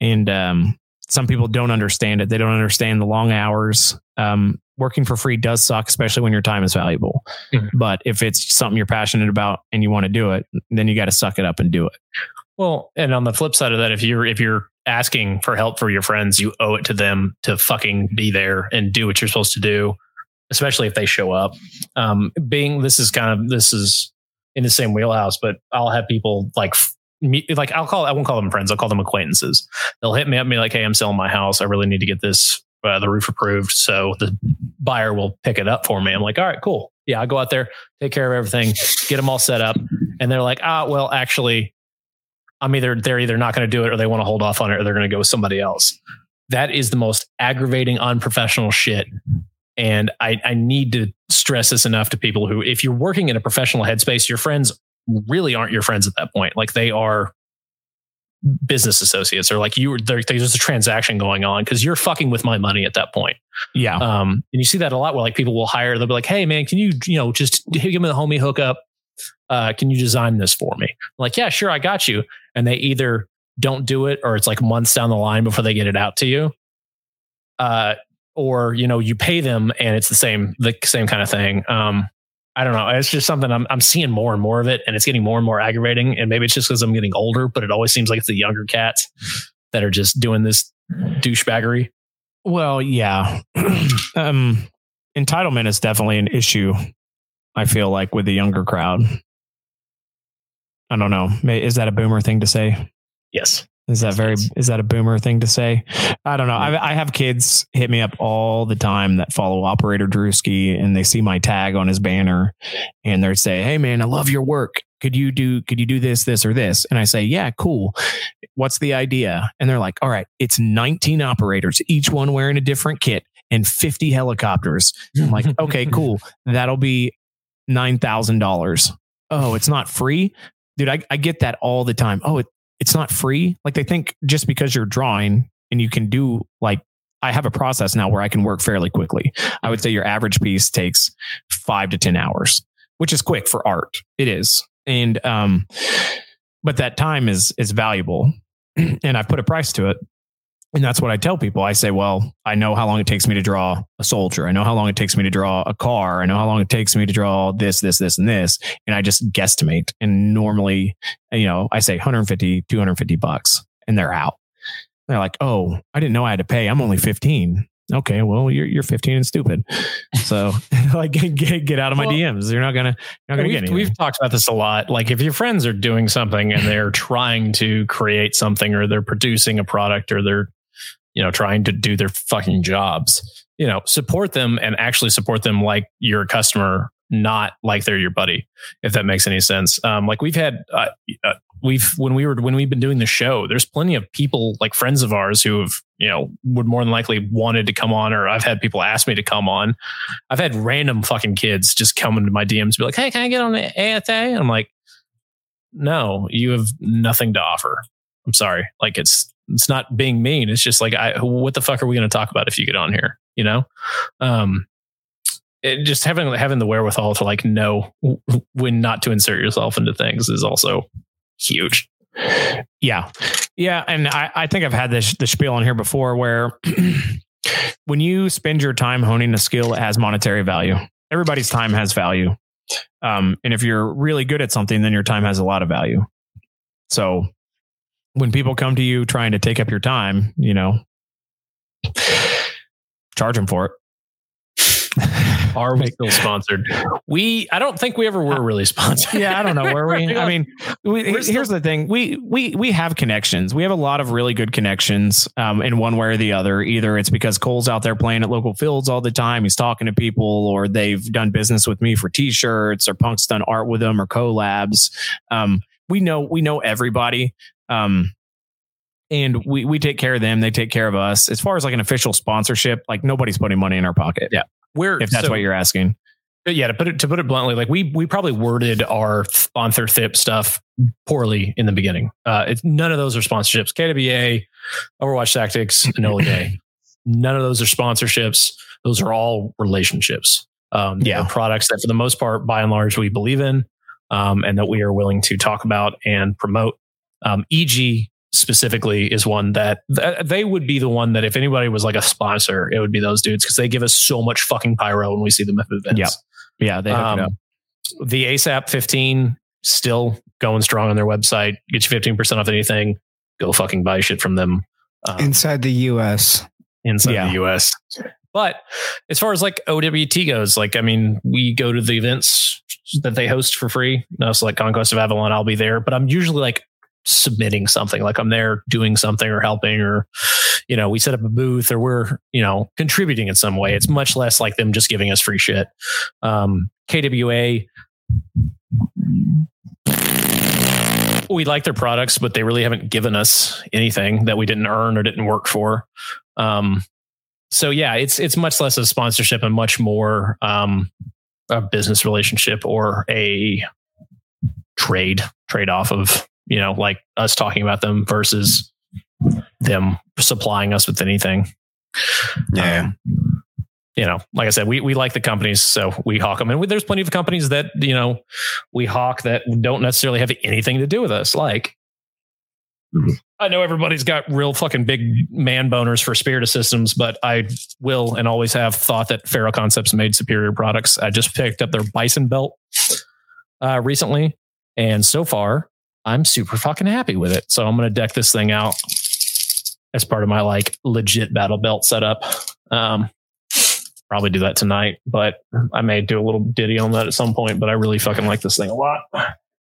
And um, some people don't understand it. They don't understand the long hours. Um, working for free does suck, especially when your time is valuable. Mm. But if it's something you're passionate about and you want to do it, then you got to suck it up and do it. Well, and on the flip side of that, if you're, if you're asking for help for your friends, you owe it to them to fucking be there and do what you're supposed to do, especially if they show up. Um, being, this is kind of, this is in the same wheelhouse, but I'll have people like, me, like I'll call, I won't call them friends. I'll call them acquaintances. They'll hit me up and be like, hey, I'm selling my house. I really need to get this, uh, the roof approved. So the buyer will pick it up for me. I'm like, all right, cool. Yeah. I'll go out there, take care of everything, get them all set up. And they're like, ah, well, actually, I'm either, they're either not going to do it or they want to hold off on it or they're going to go with somebody else. That is the most aggravating, unprofessional shit. And I, I need to stress this enough to people who, if you're working in a professional headspace, your friends really aren't your friends at that point. Like they are business associates or like you, there, there's a transaction going on because you're fucking with my money at that point. Yeah. Um, and you see that a lot where like people will hire, they'll be like, hey man, can you, you know, just give me the homie hookup. Uh, can you design this for me? I'm like, yeah, sure. I got you. And they either don't do it or it's like months down the line before they get it out to you. Uh, or, you know, you pay them and it's the same, the same kind of thing. Um, I don't know. It's just something I'm, I'm seeing more and more of it and it's getting more and more aggravating. And maybe it's just because I'm getting older, but it always seems like it's the younger cats that are just doing this douchebaggery. Well, yeah. um, entitlement is definitely an issue. I feel like with the younger crowd. I don't know. Is that a boomer thing to say? Yes. Is that very, is that a boomer thing to say? I don't know. I, I have kids hit me up all the time that follow Operator Drewski and they see my tag on his banner and they're say, hey man, I love your work. Could you do, could you do this, this, or this? And I say, yeah, cool. What's the idea? And they're like, all right, it's nineteen operators, each one wearing a different kit and fifty helicopters. I'm like, okay, cool. That'll be nine thousand dollars. Oh, it's not free. Dude, I, I get that all the time. Oh, it, it's not free. Like they think just because you're drawing and you can do like, I have a process now where I can work fairly quickly. I would say your average piece takes five to ten hours, which is quick for art. It is. And, um, but that time is, is valuable and I've put a price to it. And that's what I tell people. I say, well, I know how long it takes me to draw a soldier. I know how long it takes me to draw a car. I know how long it takes me to draw this, this, this, and this. And I just guesstimate. And normally, you know, I say one fifty, two fifty bucks and they're out. They're like, oh, I didn't know I had to pay. I'm only fifteen. Okay. Well, you're, you're fifteen and stupid. So like get, get out of my well, D Ms. You're not going to, you're not going to get anything. We've talked about this a lot. Like if your friends are doing something and they're trying to create something or they're producing a product or they're, you know, trying to do their fucking jobs, you know, support them and actually support them like you're a customer, not like they're your buddy, if that makes any sense. Um, like we've had, uh, uh, we've, when we were, when we've been doing the show, there's plenty of people like friends of ours who have, you know, would more than likely wanted to come on, or I've had people ask me to come on. I've had random fucking kids just come into my D Ms and be like, hey, can I get on the A S A? And I'm like, no, you have nothing to offer. I'm sorry. Like it's, it's not being mean. It's just like, I, what the fuck are we going to talk about if you get on here? You know, um, it, just having, having the wherewithal to like know when not to insert yourself into things is also huge. Yeah. Yeah. And I, I think I've had this, this spiel on here before where when you spend your time honing a skill, it has monetary value. Everybody's time has value. Um, and if you're really good at something, then your time has a lot of value. So when people come to you trying to take up your time, you know, charge them for it. Are we still sponsored? We, I don't think we ever were really sponsored. Yeah, I don't know where we. I mean, we, here's still- the thing: we we we have connections. We have a lot of really good connections, um, in one way or the other. Either it's because Cole's out there playing at local fields all the time, he's talking to people, or they've done business with me for T-shirts, or Punk's done art with them, or collabs. Um, we know we know everybody. Um, And we, we take care of them. They take care of us. As far as like an official sponsorship, like nobody's putting money in our pocket. Yeah. We're, if that's so, what you're asking. But yeah. To put it, to put it bluntly, like we, we probably worded our sponsorship stuff poorly in the beginning. Uh, it's none of those are sponsorships. K W A, Overwatch Tactics, Enola Gay. None of those are sponsorships. Those are all relationships. Um, yeah. Products that for the most part, by and large, we believe in, um, and that we are willing to talk about and promote. Um, E G, specifically is one that th- they would be the one that if anybody was like a sponsor, it would be those dudes. Cause they give us so much fucking pyro when we see them at events. Yeah. Yeah. They hook um, it up. The ASAP fifteen still going strong on their website. Get you fifteen percent off anything. Go fucking buy shit from them. Um, inside the U S inside yeah. the U S. But as far as like O W T goes, like, I mean, we go to the events that they host for free. No, so like Conquest of Avalon, I'll be there, but I'm usually like submitting something, like I'm there doing something or helping, or, you know, we set up a booth, or we're, you know, contributing in some way. It's much less like them just giving us free shit. Um, K W A, we like their products, but they really haven't given us anything that we didn't earn or didn't work for. Um, so yeah, it's, it's much less a sponsorship and much more, um, a business relationship or a trade trade off of, you know, like us talking about them versus them supplying us with anything. Yeah. Um, you know, like I said, we, we like the companies, so we hawk them. And we, there's plenty of companies that, you know, we hawk that don't necessarily have anything to do with us. Like, I know everybody's got real fucking big man boners for Spirit Systems, but I will and always have thought that Faro Concepts made superior products. I just picked up their Bison belt uh, recently. And so far, I'm super fucking happy with it. So I'm going to deck this thing out as part of my like legit battle belt setup. Um, probably do that tonight, but I may do a little ditty on that at some point, but I really fucking like this thing a lot.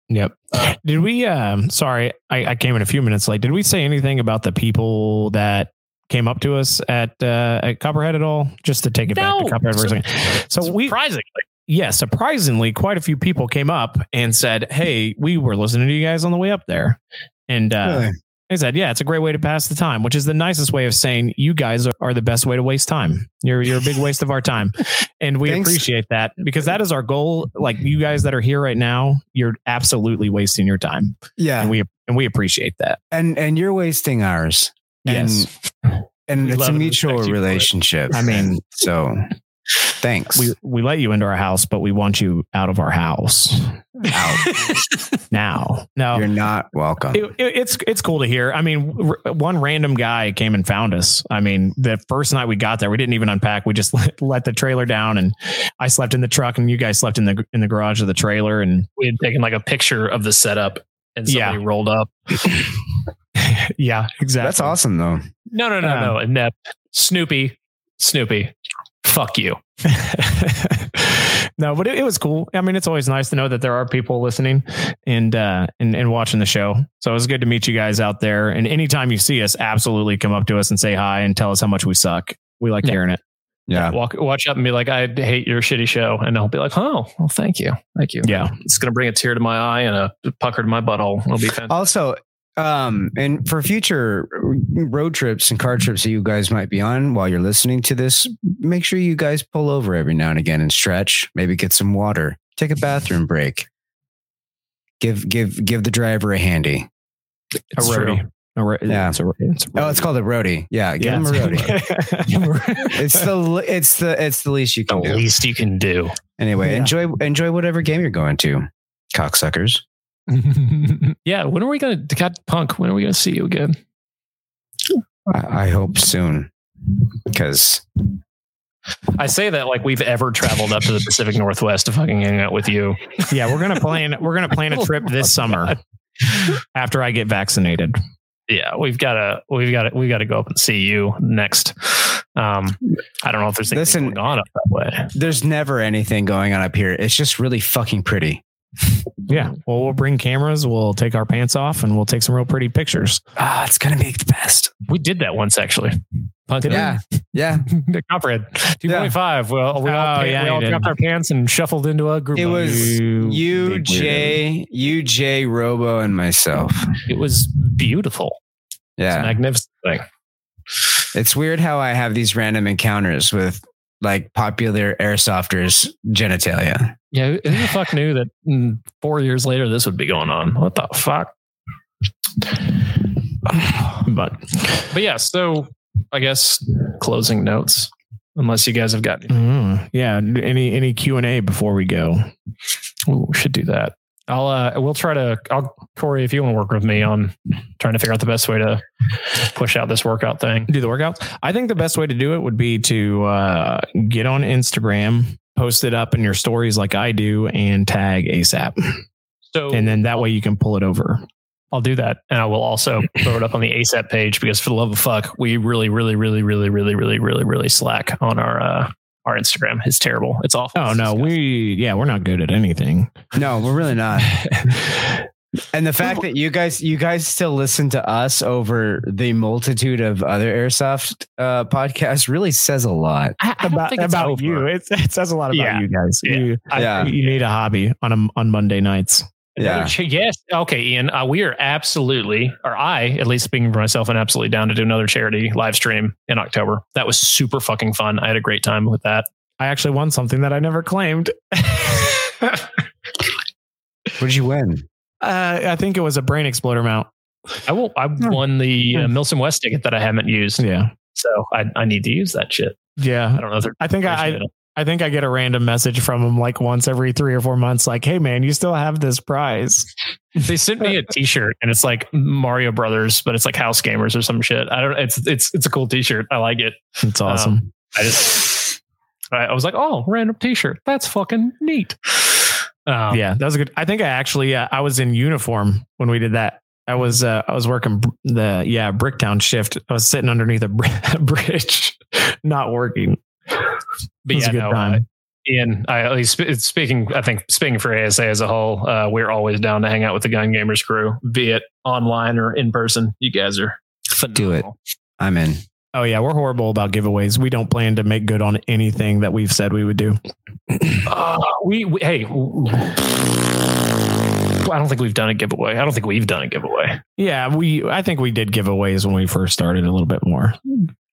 Yep. Uh, did we, um, sorry, I, I came in a few minutes late. Did we say anything about the people that came up to us at, uh, at Copperhead at all? Just to take it no. back to Copperhead for a second. So we, surprisingly. Yeah, surprisingly, quite a few people came up and said, "Hey, we were listening to you guys on the way up there." And uh, really? They said, "Yeah, it's a great way to pass the time," which is the nicest way of saying you guys are, are the best way to waste time. You're you're a big waste of our time, and we Thanks. appreciate that, because that is our goal. Like you guys that are here right now, you're absolutely wasting your time. Yeah, and we and we appreciate that, and and you're wasting ours. Yes, and, and it's a mutual relationship. I mean, so. Thanks. We we let you into our house, but we want you out of our house. Out now. No, you're not welcome. It, it, it's it's cool to hear. I mean, r- one random guy came and found us. I mean, the first night we got there, we didn't even unpack. We just let, let the trailer down, and I slept in the truck, and you guys slept in the in the garage of the trailer. And we had taken like a picture of the setup, and somebody yeah. rolled up. Yeah, exactly. That's awesome, though. No, no, no, um, no. Inept. Snoopy, Snoopy. Fuck you. No, but it, it was cool. I mean, it's always nice to know that there are people listening and, uh, and, and watching the show. So it was good to meet you guys out there. And anytime you see us, absolutely come up to us and say hi and tell us how much we suck. We like yeah. hearing it. Yeah. Walk, watch up and be like, "I hate your shitty show." And I'll be like, "Oh, well, thank you. Thank you." Yeah. It's going to bring a tear to my eye and a pucker to my butthole. It'll be fantastic. Also, Um, and for future road trips and car trips that you guys might be on while you're listening to this, make sure you guys pull over every now and again and stretch, maybe get some water, take a bathroom break, give, give, give the driver a handy. It's a roadie. A ro- yeah. It's a ro- it's a roadie. Oh, it's called a roadie. Yeah. Give yeah, him a roadie. It's the, it's the, it's the least you can the do. The least you can do. Anyway, yeah. enjoy, enjoy whatever game you're going to, cocksuckers. Yeah, when are we going to cut Punk? When are we going to see you again? I, I hope soon, because I say that like we've ever traveled up to the Pacific Northwest to fucking hang out with you. Yeah, we're gonna plan. We're gonna plan a trip this summer after I get vaccinated. Yeah, we've gotta, we've gotta, we gotta go up and see you next. Um, I don't know if there's anything Listen, going on up that way. There's never anything going on up here. It's just really fucking pretty. Yeah. Well, we'll bring cameras. We'll take our pants off and we'll take some real pretty pictures. Ah, it's gonna be the best. We did that once actually. Yeah, yeah. The Copperhead two twenty-five. Yeah. Well, we all, oh, paid, yeah, we all dropped our pants and shuffled into a group. It was you, Jay, you, Jay, Robo, and myself. It was beautiful. Yeah, it's a magnificent thing. It's weird how I have these random encounters with like popular airsofters' genitalia. Yeah, who the fuck knew that four years later this would be going on? What the fuck? But, but yeah, so. I guess closing notes, unless you guys have got mm, yeah any any Q and A before we go. Ooh, we should do that. I'll uh, we'll try to. I'll Corey, if you want to work with me on trying to figure out the best way to push out this workout thing, do the workouts. I think the best way to do it would be to uh, get on Instagram, post it up in your stories like I do, and tag ASAP. So and then that way you can pull it over. I'll do that. And I will also throw it up on the ASAP page because for the love of fuck, we really, really, really, really, really, really, really, really slack on our, uh, our Instagram. It's terrible. It's awful. Oh no, we, yeah, we're not good at anything. No, we're really not. And the fact that you guys, you guys still listen to us over the multitude of other airsoft uh, podcasts really says a lot I, I about, about you. It, it says a lot about yeah. you guys. Yeah. You, yeah. I, you need a hobby on a, on Monday nights. Yeah. Yes. Okay, Ian. Uh, we are absolutely, or I, at least speaking for myself, am absolutely down to do another charity live stream in October. That was super fucking fun. I had a great time with that. I actually won something that I never claimed. What did you win? Uh, I think it was a brain exploder mount. I will. I yeah. won the uh, Milsim West ticket that I haven't used. Yeah. So I, I need to use that shit. Yeah. I don't know. If I think I. I think I get a random message from them like once every three or four months, like, hey man, you still have this prize. They sent me a t-shirt and it's like Mario Brothers, but it's like House Gamers or some shit. I don't it's it's it's a cool t-shirt. I like it. It's awesome. Um, I just I, I was like, oh, random t-shirt. That's fucking neat. Um, yeah, that was a good. I think I actually uh, I was in uniform when we did that. I was uh, I was working the yeah, Bricktown shift. I was sitting underneath a bridge, not working. But yeah, no, uh, Ian, I, at least sp- speaking, I think speaking for A S A as a whole, uh, we're always down to hang out with the Gun Gamers crew, be it online or in person. You guys are phenomenal. Do it. I'm in. Oh yeah. We're horrible about giveaways. We don't plan to make good on anything that we've said we would do. uh, we, we, Hey, I don't think we've done a giveaway. I don't think we've done a giveaway. Yeah. We, I think we did giveaways when we first started a little bit more.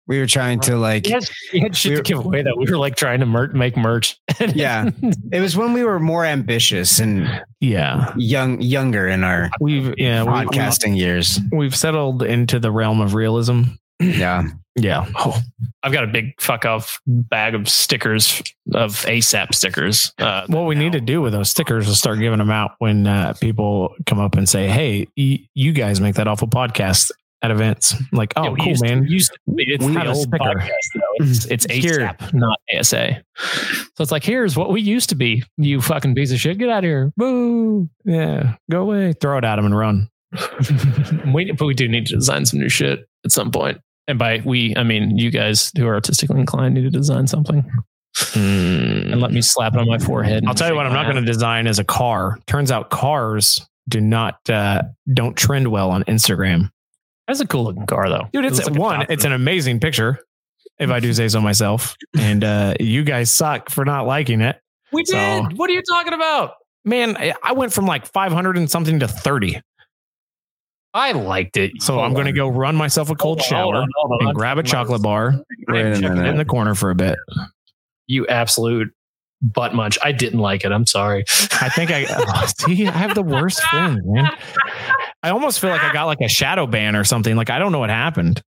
We were trying to like, we had, we had shit we were, to give away that we were like trying to mer- make merch. Yeah. It was when we were more ambitious and yeah, young, younger in our we've yeah podcasting we, years. We've settled into the realm of realism. Yeah. Yeah. Oh, I've got a big fuck off bag of stickers of ASAP stickers. Uh, what we now. need to do with those stickers is start giving them out when uh, people come up and say, hey, y- you guys make that awful podcast. At events, like, oh, yeah, cool, used, man. Used to, it's we not a sticker. Podcast, though. It's, it's ASAP, not A S A. So it's like, here's what we used to be. You fucking piece of shit. Get out of here. Boo. Yeah. Go away. Throw it at them and run. we, but we do need to design some new shit at some point. And by we, I mean, you guys who are artistically inclined need to design something. Mm. And let me slap it on my forehead. I'll tell you what I'm not going to design is a car. Turns out cars do not, uh, don't trend well on Instagram. That's a cool looking car though. Dude, it's it like one, it's an amazing picture. If I do say so myself. And uh, you guys suck for not liking it. We so. did. What are you talking about? Man, I went from like five hundred and something to thirty. I liked it. So hold I'm going to go run myself a cold hold shower on, hold on, and grab a chocolate bar right and check it in the corner for a bit. You absolute butt munch. I didn't like it. I'm sorry. I think I, oh, see, I have the worst friend, man. I almost feel like I got like a shadow ban or something. Like, I don't know what happened.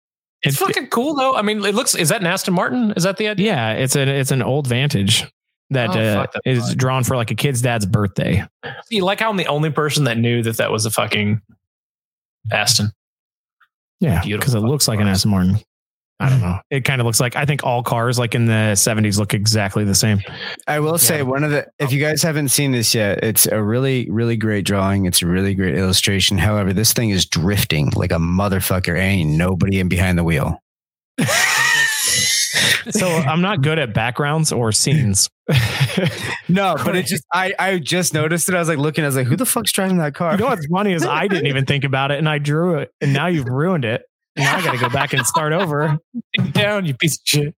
It's, it's fucking cool though. I mean, it looks, is that an Aston Martin? Is that the idea? Yeah. It's an, it's an old Vantage. that, oh, uh, that is fun. Drawn for like a kid's dad's birthday. See, like how I'm the only person that knew that that was a fucking Aston. Yeah, because it looks like an Aston Martin. I don't know. It kind of looks like, I think all cars like in the seventies look exactly the same. I will say yeah. one of the, if you guys haven't seen this yet, it's a really, really great drawing. It's a really great illustration. However, this thing is drifting like a motherfucker. Ain't nobody in behind the wheel. So I'm not good at backgrounds or scenes. No, but it just, I, I just noticed it. I was like looking, I was like, who the fuck's driving that car? You know what's funny is I didn't even think about it and I drew it and now you've ruined it. Now I got to go back and start over. Down, you piece of shit.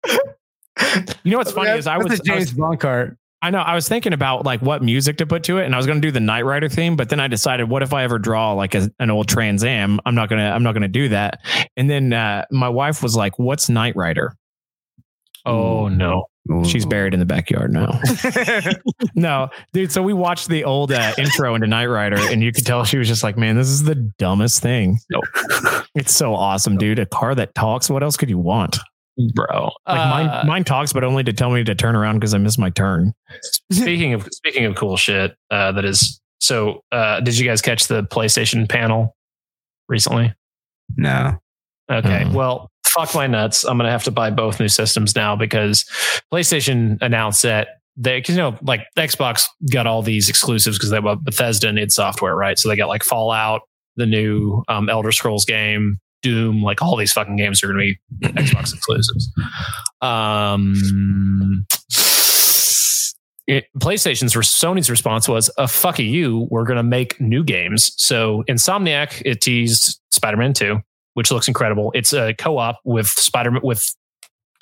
You know what's funny yeah, is I was a James Bond cart. I know. I was thinking about like what music to put to it, and I was going to do the Knight Rider theme, but then I decided, what if I ever draw like a, an old Trans Am? I'm not gonna. I'm not gonna do that. And then uh, my wife was like, "What's Knight Rider?" Oh no. Ooh. She's buried in the backyard now. No, dude. So we watched the old uh, intro into Knight Rider, and you could tell she was just like, man, this is the dumbest thing. Nope. It's so awesome, dude. A car that talks. What else could you want? Bro. Like uh, mine, mine talks, but only to tell me to turn around because I missed my turn. Speaking of speaking of cool shit, uh, that is so uh, did you guys catch the PlayStation panel recently? No. Okay. Um, well, fuck my nuts. I'm going to have to buy both new systems now because PlayStation announced that they, cause you know, like Xbox got all these exclusives because they were Bethesda needed software, right? So they got like Fallout, the new um, Elder Scrolls game, Doom, like all these fucking games are going to be Xbox exclusives. Um, it, PlayStation's, Sony's response was, a oh, fuck you, we're going to make new games. So Insomniac, it teased Spider-Man two. Which looks incredible. It's a co-op with Spider-Man with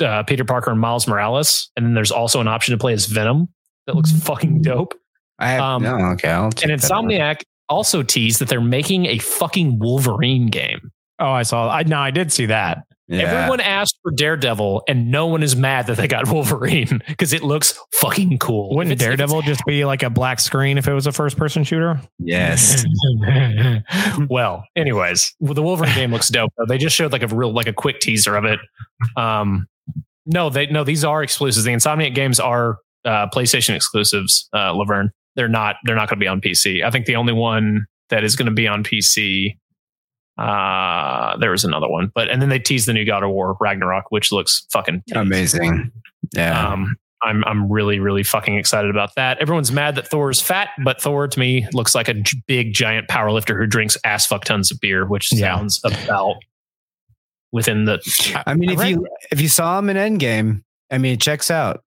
uh, Peter Parker and Miles Morales, and then there's also an option to play as Venom. That looks fucking dope. I have, um, no, okay. I'll and Insomniac also teased that they're making a fucking Wolverine game. Oh, I saw. I no, I did see that. Yeah. Everyone asked for Daredevil, and no one is mad that they got Wolverine because it looks fucking cool. Wouldn't Daredevil just be like a black screen if it was a first-person shooter? Yes. Well, anyways, well, the Wolverine game looks dope. Though. They just showed like a real, like a quick teaser of it. Um, no, they no, these are exclusives. The Insomniac games are uh, PlayStation exclusives. Uh, Laverne, they're not. They're not going to be on P C. I think the only one that is going to be on P C. Uh, there was another one, but, and then they teased the new God of War Ragnarok, which looks fucking teased. Amazing. Yeah. Um, I'm, I'm really, really fucking excited about that. Everyone's mad that Thor's fat, but Thor to me looks like a j- big giant power lifter who drinks ass fuck tons of beer, which yeah. sounds about within the, I, I mean, I if read, you, if you saw him in Endgame, I mean, it checks out.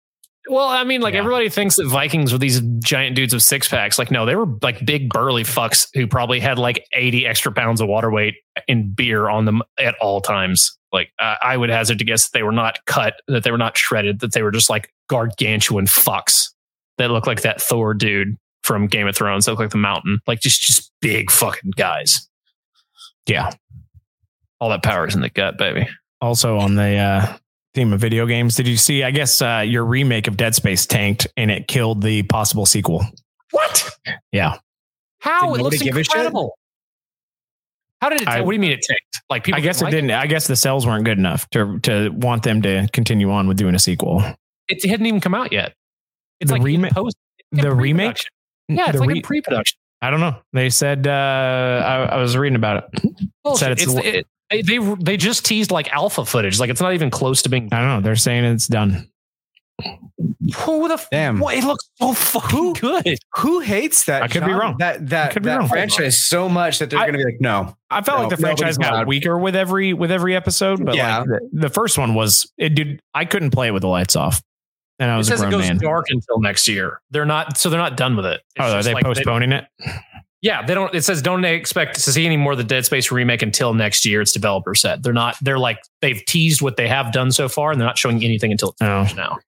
Well, I mean, like yeah. everybody thinks that Vikings were these giant dudes with six packs. Like, no, they were like big burly fucks who probably had like eighty extra pounds of water weight and beer on them at all times. Like uh, I would hazard to guess that they were not cut, that they were not shredded, that they were just like gargantuan fucks that looked like that Thor dude from Game of Thrones. That looked like the Mountain, like just, just big fucking guys. Yeah. All that power is in the gut, baby. Also on the, uh, theme of video games. Did you see, I guess, uh, your remake of Dead Space tanked and it killed the possible sequel. What? Yeah. How? Did it looks incredible. How did it? I, t- what do you mean it tanked? Like people I guess it like didn't. It? I guess the sales weren't good enough to to want them to continue on with doing a sequel. It hadn't even come out yet. It's the like rem- post- it's the remake. Yeah, it's the like re- in pre-production. I don't know. They said uh, I, I was reading about it. Well, said it's. it's the, it, They they just teased like alpha footage. Like it's not even close to being. I don't know. They're saying it's done. Who the damn? What, it looks so fucking who, good. Who hates that? I could genre, be wrong. That that, that wrong. franchise so much that they're I, gonna be like, no. I felt no, like the franchise got weaker with every with every episode. But yeah, like, the first one was it. Dude, I couldn't play it with the lights off. And I was it says a grown it goes man. dark until next year. They're not. So they're not done with it. It's oh, are they like postponing they, it? Yeah, they don't. It says don't expect to see any more of the Dead Space remake until next year. Its developer said they're not. They're like they've teased what they have done so far, and they're not showing anything until it's oh. now.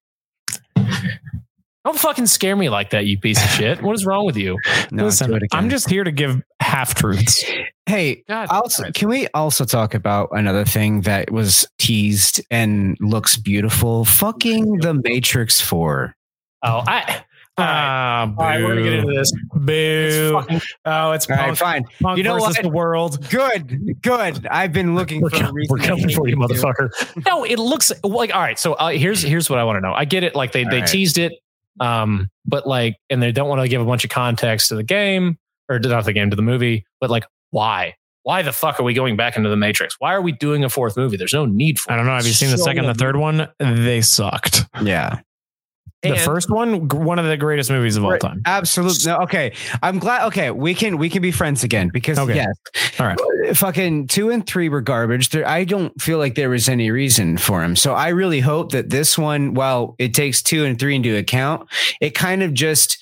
Don't fucking scare me like that, you piece of shit. What is wrong with you? No, Listen, I'm just here to give half truths. Hey, God, also, can we also talk about another thing that was teased and looks beautiful? Fucking The Matrix Four. Oh, I. All right. Uh, boo. All right, we're gonna get into this. Boo! It's oh, it's Punk. All right, fine. Punk you know what? The world. Good, good. I've been looking we're for. Com- we're coming for you, motherfucker. No, it looks like all right. So uh, here's here's what I want to know. I get it. Like they all they right. teased it. Um, but like, and they don't want to give a bunch of context to the game, or not the game, to the movie, but like, why? Why the fuck are we going back into the Matrix? Why are we doing a fourth movie? There's no need for it. I don't know. Have you seen so the second and the third one? They sucked. Yeah. The and first one, one of the greatest movies of all time. Absolutely. No, okay. I'm glad. Okay. We can, we can be friends again because okay. yes. All right. Fucking two and three were garbage. There, I don't feel like there was any reason for them. So I really hope that this one, while it takes two and three into account, it kind of just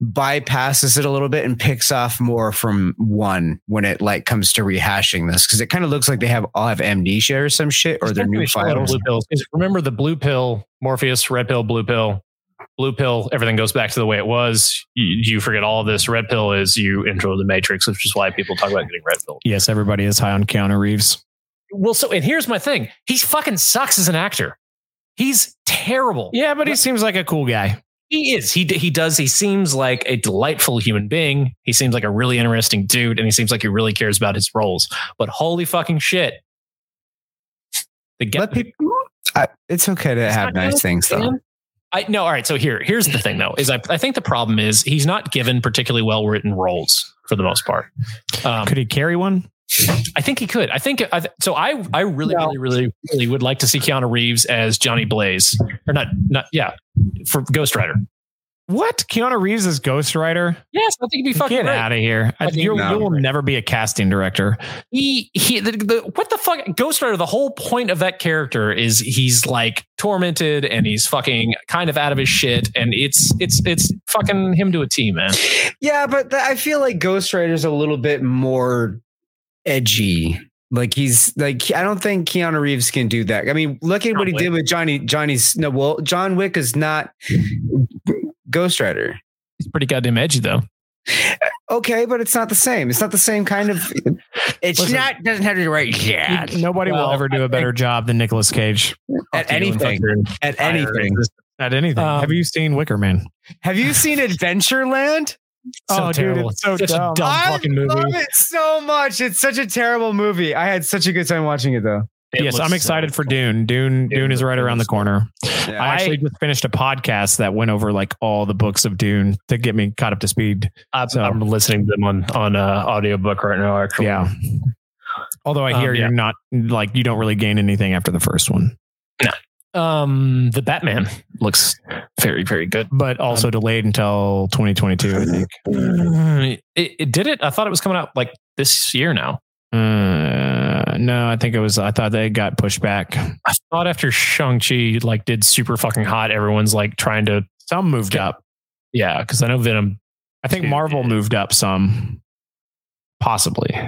bypasses it a little bit and picks off more from one when it like comes to rehashing this. Cause it kind of looks like they have all have amnesia or some shit, or their new files. Blue pills. Remember the blue pill, Morpheus, red pill, blue pill, blue pill. Everything goes back to the way it was. You, you forget all of this. Red pill is you intro the Matrix, which is why people talk about getting red pill. Yes. Everybody is high on Keanu Reeves. Well, so, and here's my thing. He fucking sucks as an actor. He's terrible. Yeah. But he seems like a cool guy. He is. He he does. He seems like a delightful human being. He seems like a really interesting dude, and he seems like he really cares about his roles. But holy fucking shit! The get- people, I, it's okay to have nice things, though. I no. All right. So here, here's the thing, though. Is I I think the problem is he's not given particularly well written roles for the most part. Um, could he carry one? I think he could. I think I th- so. I I really, no. really, really, really would like to see Keanu Reeves as Johnny Blaze, or not, not yeah, for Ghost Rider. What? Keanu Reeves as Ghost Rider? Yes, I think he'd be fucking get great. Out of here. I think you will never be a casting director. He he. The, the, what the fuck? Ghost Rider. The whole point of that character is he's like tormented and he's fucking kind of out of his shit, and it's it's it's fucking him to a T, man. Yeah, but th- I feel like Ghost Rider's a little bit more edgy. Like he's like, I don't think Keanu Reeves can do that. I mean, look at John what he Wick. Did with Johnny, Johnny's no, well, John Wick is not Ghost Rider. He's pretty goddamn edgy though. Okay. But it's not the same. It's not the same kind of, it's Listen, not, doesn't have the right. Yeah. Nobody well, will ever do a better job than Nicolas Cage at anything, at anything, at anything. Um, have you seen Wicker Man? Have you seen Adventureland? So oh, terrible. Dude, it's so such dumb. A dumb I fucking movie. I love it so much. It's such a terrible movie. I had such a good time watching it, though. It yes, I'm excited so for Dune. Dune. Dune. Dune is right around the corner. Yeah. I actually I, just finished a podcast that went over like all the books of Dune to get me caught up to speed. I'm, so, I'm listening to them on on uh, audiobook right now. Actually, yeah. Although I hear um, yeah. you're not like you don't really gain anything after the first one. No. Um, the Batman looks very, very good, but also um, delayed until twenty twenty-two. I think it, it did it. I thought it was coming out like this year now. Uh, no, I think it was. I thought they got pushed back. I thought after Shang-Chi like did super fucking hot, everyone's like trying to. Some moved skip. Up. Yeah, because I know Venom. I think Marvel did. Moved up some, possibly.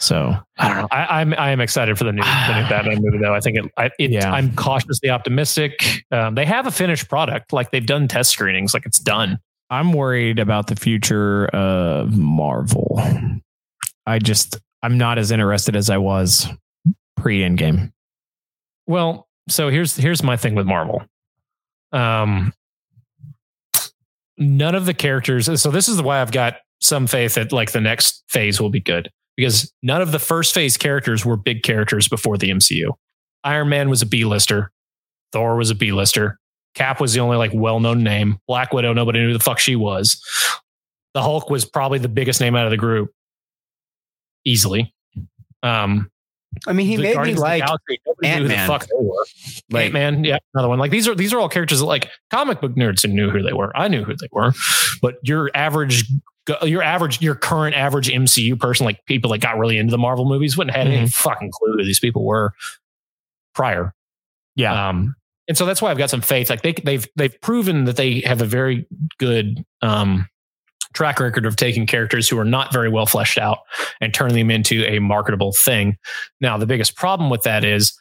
So I don't know. I, I'm I am excited for the new, the new Batman movie, though. I think it. I, it yeah. I'm cautiously optimistic. Um, they have a finished product, like they've done test screenings, like it's done. I'm worried about the future of Marvel. I just I'm not as interested as I was pre-Endgame. Well, so here's here's my thing with Marvel. Um, none of the characters. So this is why I've got some faith that like the next phase will be good. Because none of the first phase characters were big characters before the M C U. Iron Man was a B-lister. Thor was a B-lister. Cap was the only like well-known name. Black Widow, nobody knew who the fuck she was. The Hulk was probably the biggest name out of the group. Easily. Um, I mean, he made me like Ant-Man. Like, Ant-Man, yeah, another one. Like these are these are all characters that like comic book nerds who knew who they were. I knew who they were. But your average... Your average, your current average M C U person, like people that got really into the Marvel movies, wouldn't have mm-hmm. any fucking clue who these people were prior. Yeah, um, and so that's why I've got some faith. Like they, they've they've proven that they have a very good um, track record of taking characters who are not very well fleshed out and turning them into a marketable thing. Now, the biggest problem with that is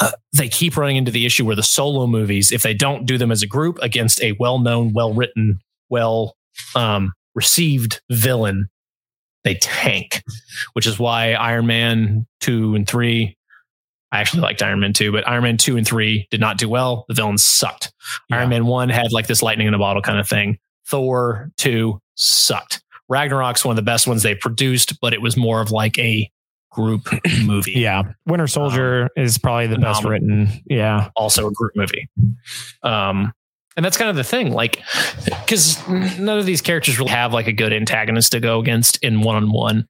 uh, they keep running into the issue where the solo movies, if they don't do them as a group against a well-known, well-written, well. Um, received villain, they tank, which is why Iron Man two and three, I actually liked Iron Man two, but Iron Man two and three did not do well. The villains sucked. Yeah. Iron Man one had like this lightning in a bottle kind of thing. Thor two sucked. Ragnarok's one of the best ones they produced, but it was more of like a group movie. Yeah. Winter Soldier um, is probably the phenomenal. Best written. Yeah. Also a group movie. Um, And that's kind of the thing, like, because none of these characters really have like a good antagonist to go against in one-on-one.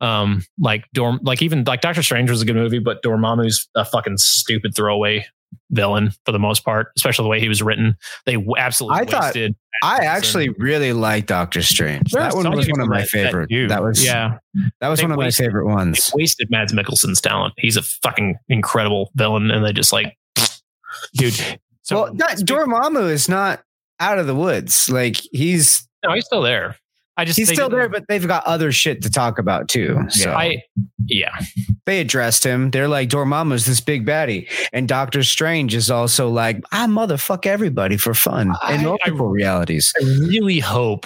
Um, like Dorm, like even like Doctor Strange was a good movie, but Dormammu's a fucking stupid throwaway villain for the most part, especially the way he was written. They absolutely I wasted. Thought, I actually and, really liked Doctor Strange. That one was one of my favorite. That, that was yeah. That was they one of wasted, my favorite ones. They wasted Mads Mikkelsen's talent. He's a fucking incredible villain, and they just like, dude. So, well, that Dormammu is not out of the woods. Like he's no, he's still there. I just he's still there, but they've got other shit to talk about too. So yeah, I, yeah. They addressed him. They're like, Dormammu's this big baddie, and Doctor Strange is also like, I motherfuck everybody for fun in multiple I, I, realities. I really hope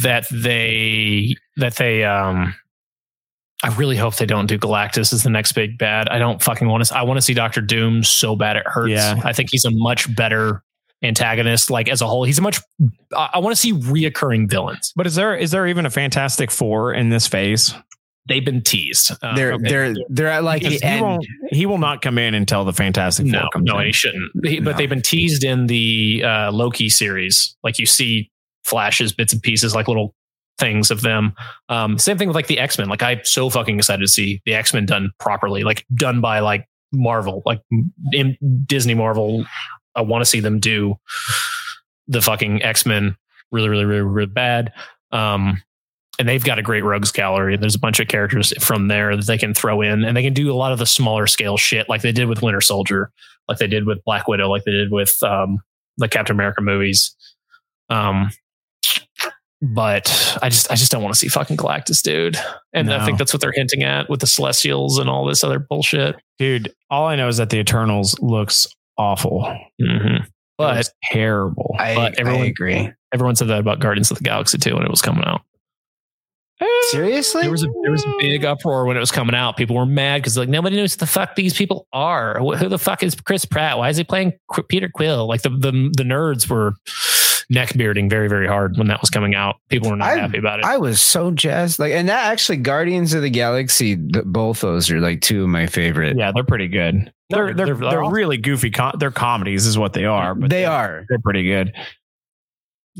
that they that they um. I really hope they don't do Galactus as the next big bad. I don't fucking want to. I want to see Doctor Doom so bad it hurts. Yeah. I think he's a much better antagonist. Like as a whole, he's a much. I, I want to see reoccurring villains. But is there is there even a Fantastic Four in this phase? They've been teased. Uh, they're okay. they're they're at like because the end. He will, he will not come in until the Fantastic Four no, comes no, in. No, he shouldn't. He, no. But they've been teased in the uh, Loki series. Like you see flashes, bits and pieces, like little things of them. Um, same thing with like the X-Men. Like I'm so fucking excited to see the X-Men done properly, like done by like Marvel, like in Disney Marvel. I want to see them do the fucking X-Men really, really, really, really bad. Um, and they've got a great rogues gallery. There's a bunch of characters from there that they can throw in, and they can do a lot of the smaller scale shit like they did with Winter Soldier, like they did with Black Widow, like they did with um, the Captain America movies. Um, But I just I just don't want to see fucking Galactus, dude. And no. I think that's what they're hinting at with the Celestials and all this other bullshit. Dude, all I know is that the Eternals looks awful. Mm-hmm. But it's terrible. I, but everyone, I agree. Everyone said that about Guardians of the Galaxy two when it was coming out. Seriously? There was a there was a big uproar when it was coming out. People were mad because like nobody knows who the fuck these people are. Who the fuck is Chris Pratt? Why is he playing Peter Quill? Like the the, the nerds were neckbearding very, very hard when that was coming out. People were not I, happy about it. I was so jazzed. Like, and that actually Guardians of the Galaxy, the, both those are like two of my favorite. Yeah, they're pretty good. They're they're they're, they're, they're really goofy. Com- they're comedies is what they are. But they they're, are. They're pretty good.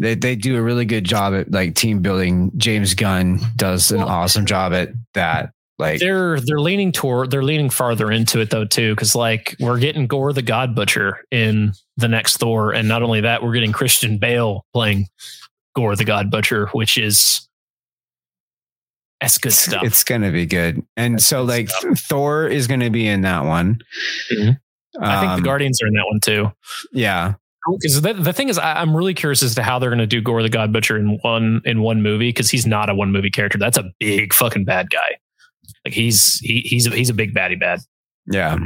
They they do a really good job at like team building. James Gunn does an well, awesome job at that. Like they're they're leaning toward they're leaning farther into it though too, because like we're getting Gore the God Butcher in the next Thor, and not only that, we're getting Christian Bale playing Gore the God Butcher, which is that's good stuff. It's gonna be good, and that's so like stuff. Thor is gonna be in that one. Mm-hmm. Um, I think the Guardians are in that one too. Yeah. Because the, the thing is, I, I'm really curious as to how they're going to do Gore the God Butcher in one in one movie, because he's not a one movie character. That's a big fucking bad guy. Like he's he, he's a, he's a big baddie bad. Yeah.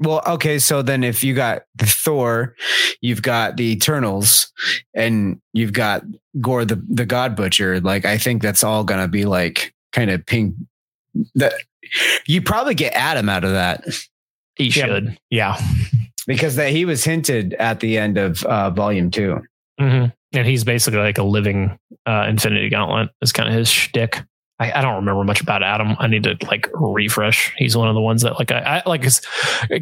Well, okay. So then, if you got the Thor, you've got the Eternals, and you've got Gore the the God Butcher. Like I think that's all going to be like kind of pink. That you probably get Adam out of that. He yeah. should. Yeah. Because that he was hinted at the end of uh, volume two. Mm-hmm. And he's basically like a living uh, Infinity Gauntlet is kind of his shtick. I, I don't remember much about Adam. I need to like refresh. He's one of the ones that like, I, I like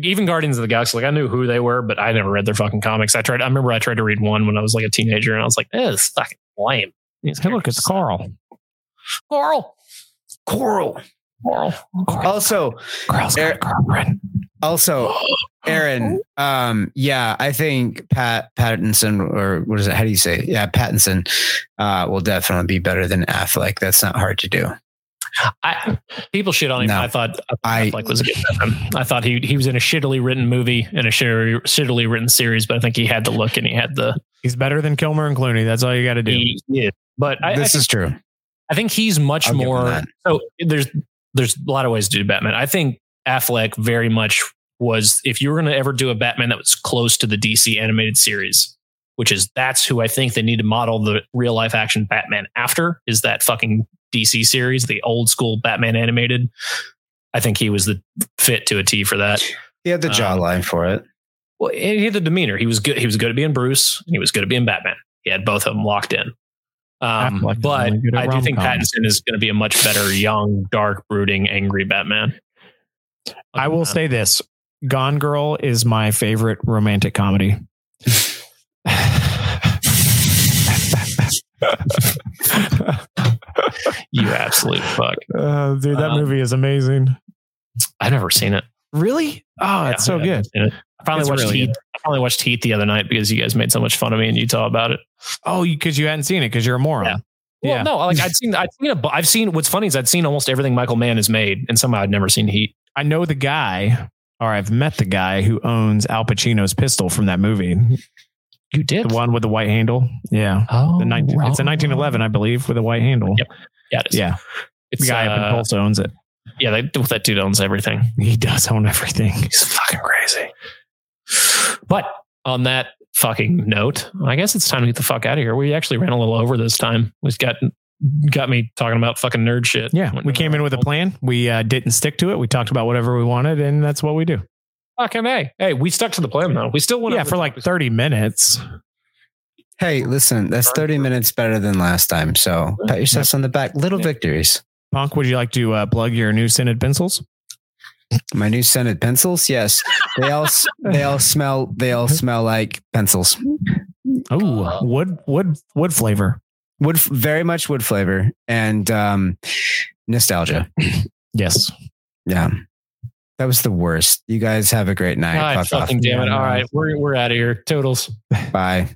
even Guardians of the Galaxy. Like I knew who they were, but I never read their fucking comics. I tried. I remember I tried to read one when I was like a teenager, and I was like, eh, this is fucking lame. Hey, look, it's Carl. Carl. Carl. Carl. Also, Carl's got Carl. Also, Aaron, um, yeah, I think Pat Pattinson, or what is it? How do you say it? Yeah, Pattinson uh, will definitely be better than Affleck. That's not hard to do. I, people shit on him. No, I thought I, Affleck was a good veteran. I thought he he was in a shittily written movie and a shittily, shittily written series, but I think he had the look and he had the... He's better than Kilmer and Clooney. That's all you got to do. He, yeah, but I, this I, is true. I think he's much I'll more... So there's there's a lot of ways to do Batman. I think Affleck very much was, if you were going to ever do a Batman that was close to the D C animated series, which is that's who I think they need to model the real life action Batman after, is that fucking D C series, the old school Batman animated. I think he was the fit to a T for that. He had the jawline um, for it. Well, he had the demeanor. He was good. He was good at being Bruce, and he was good at being Batman. He had both of them locked in. Um, Affleck but really I do think Pattinson is going to be a much better young, dark, brooding, angry Batman. I will say this. Gone Girl is my favorite romantic comedy. You absolute fuck. Uh, dude, that um, movie is amazing. I've never seen it. Really? Oh, yeah, it's so yeah, good. It. I finally it's watched really Heat. Good. I finally watched Heat the other night because you guys made so much fun of me in Utah about it. Oh, because you, you hadn't seen it because you're a moron. Yeah. Well, yeah. no, like I'd seen, I'd seen, a, I've seen. What's funny is I'd seen almost everything Michael Mann has made, and somehow I'd never seen Heat. I know the guy, or I've met the guy who owns Al Pacino's pistol from that movie. You did? The one with the white handle. Yeah. Oh, the nineteen, wow. It's a nineteen eleven, I believe, with a white handle. Yep. Yeah. It is. Yeah. It's, the guy uh, up in Tulsa owns it. Yeah, they, that dude owns everything. He does own everything. He's fucking crazy. But on that fucking note, I guess it's time to get the fuck out of here. We actually ran a little over this time. We've got got me talking about fucking nerd shit. Yeah, we came in with a plan. We uh, didn't stick to it. We talked about whatever we wanted, and that's what we do. Fucking A. Hey, we stuck to the plan, though. We still went yeah, over for like thirty minutes. Hey, listen, that's thirty minutes better than last time, so pat yourselves on the back. Little victories. Punk, would you like to uh, plug your new scented pencils? My new scented pencils? Yes. They all they all smell they all smell like pencils. Oh, wood wood wood flavor. Wood very much wood flavor and um, nostalgia. Yes. Yeah. That was the worst. You guys have a great night. All right, fuck fucking off. Damn it. All right, we're we're out of here. Toodles. Bye.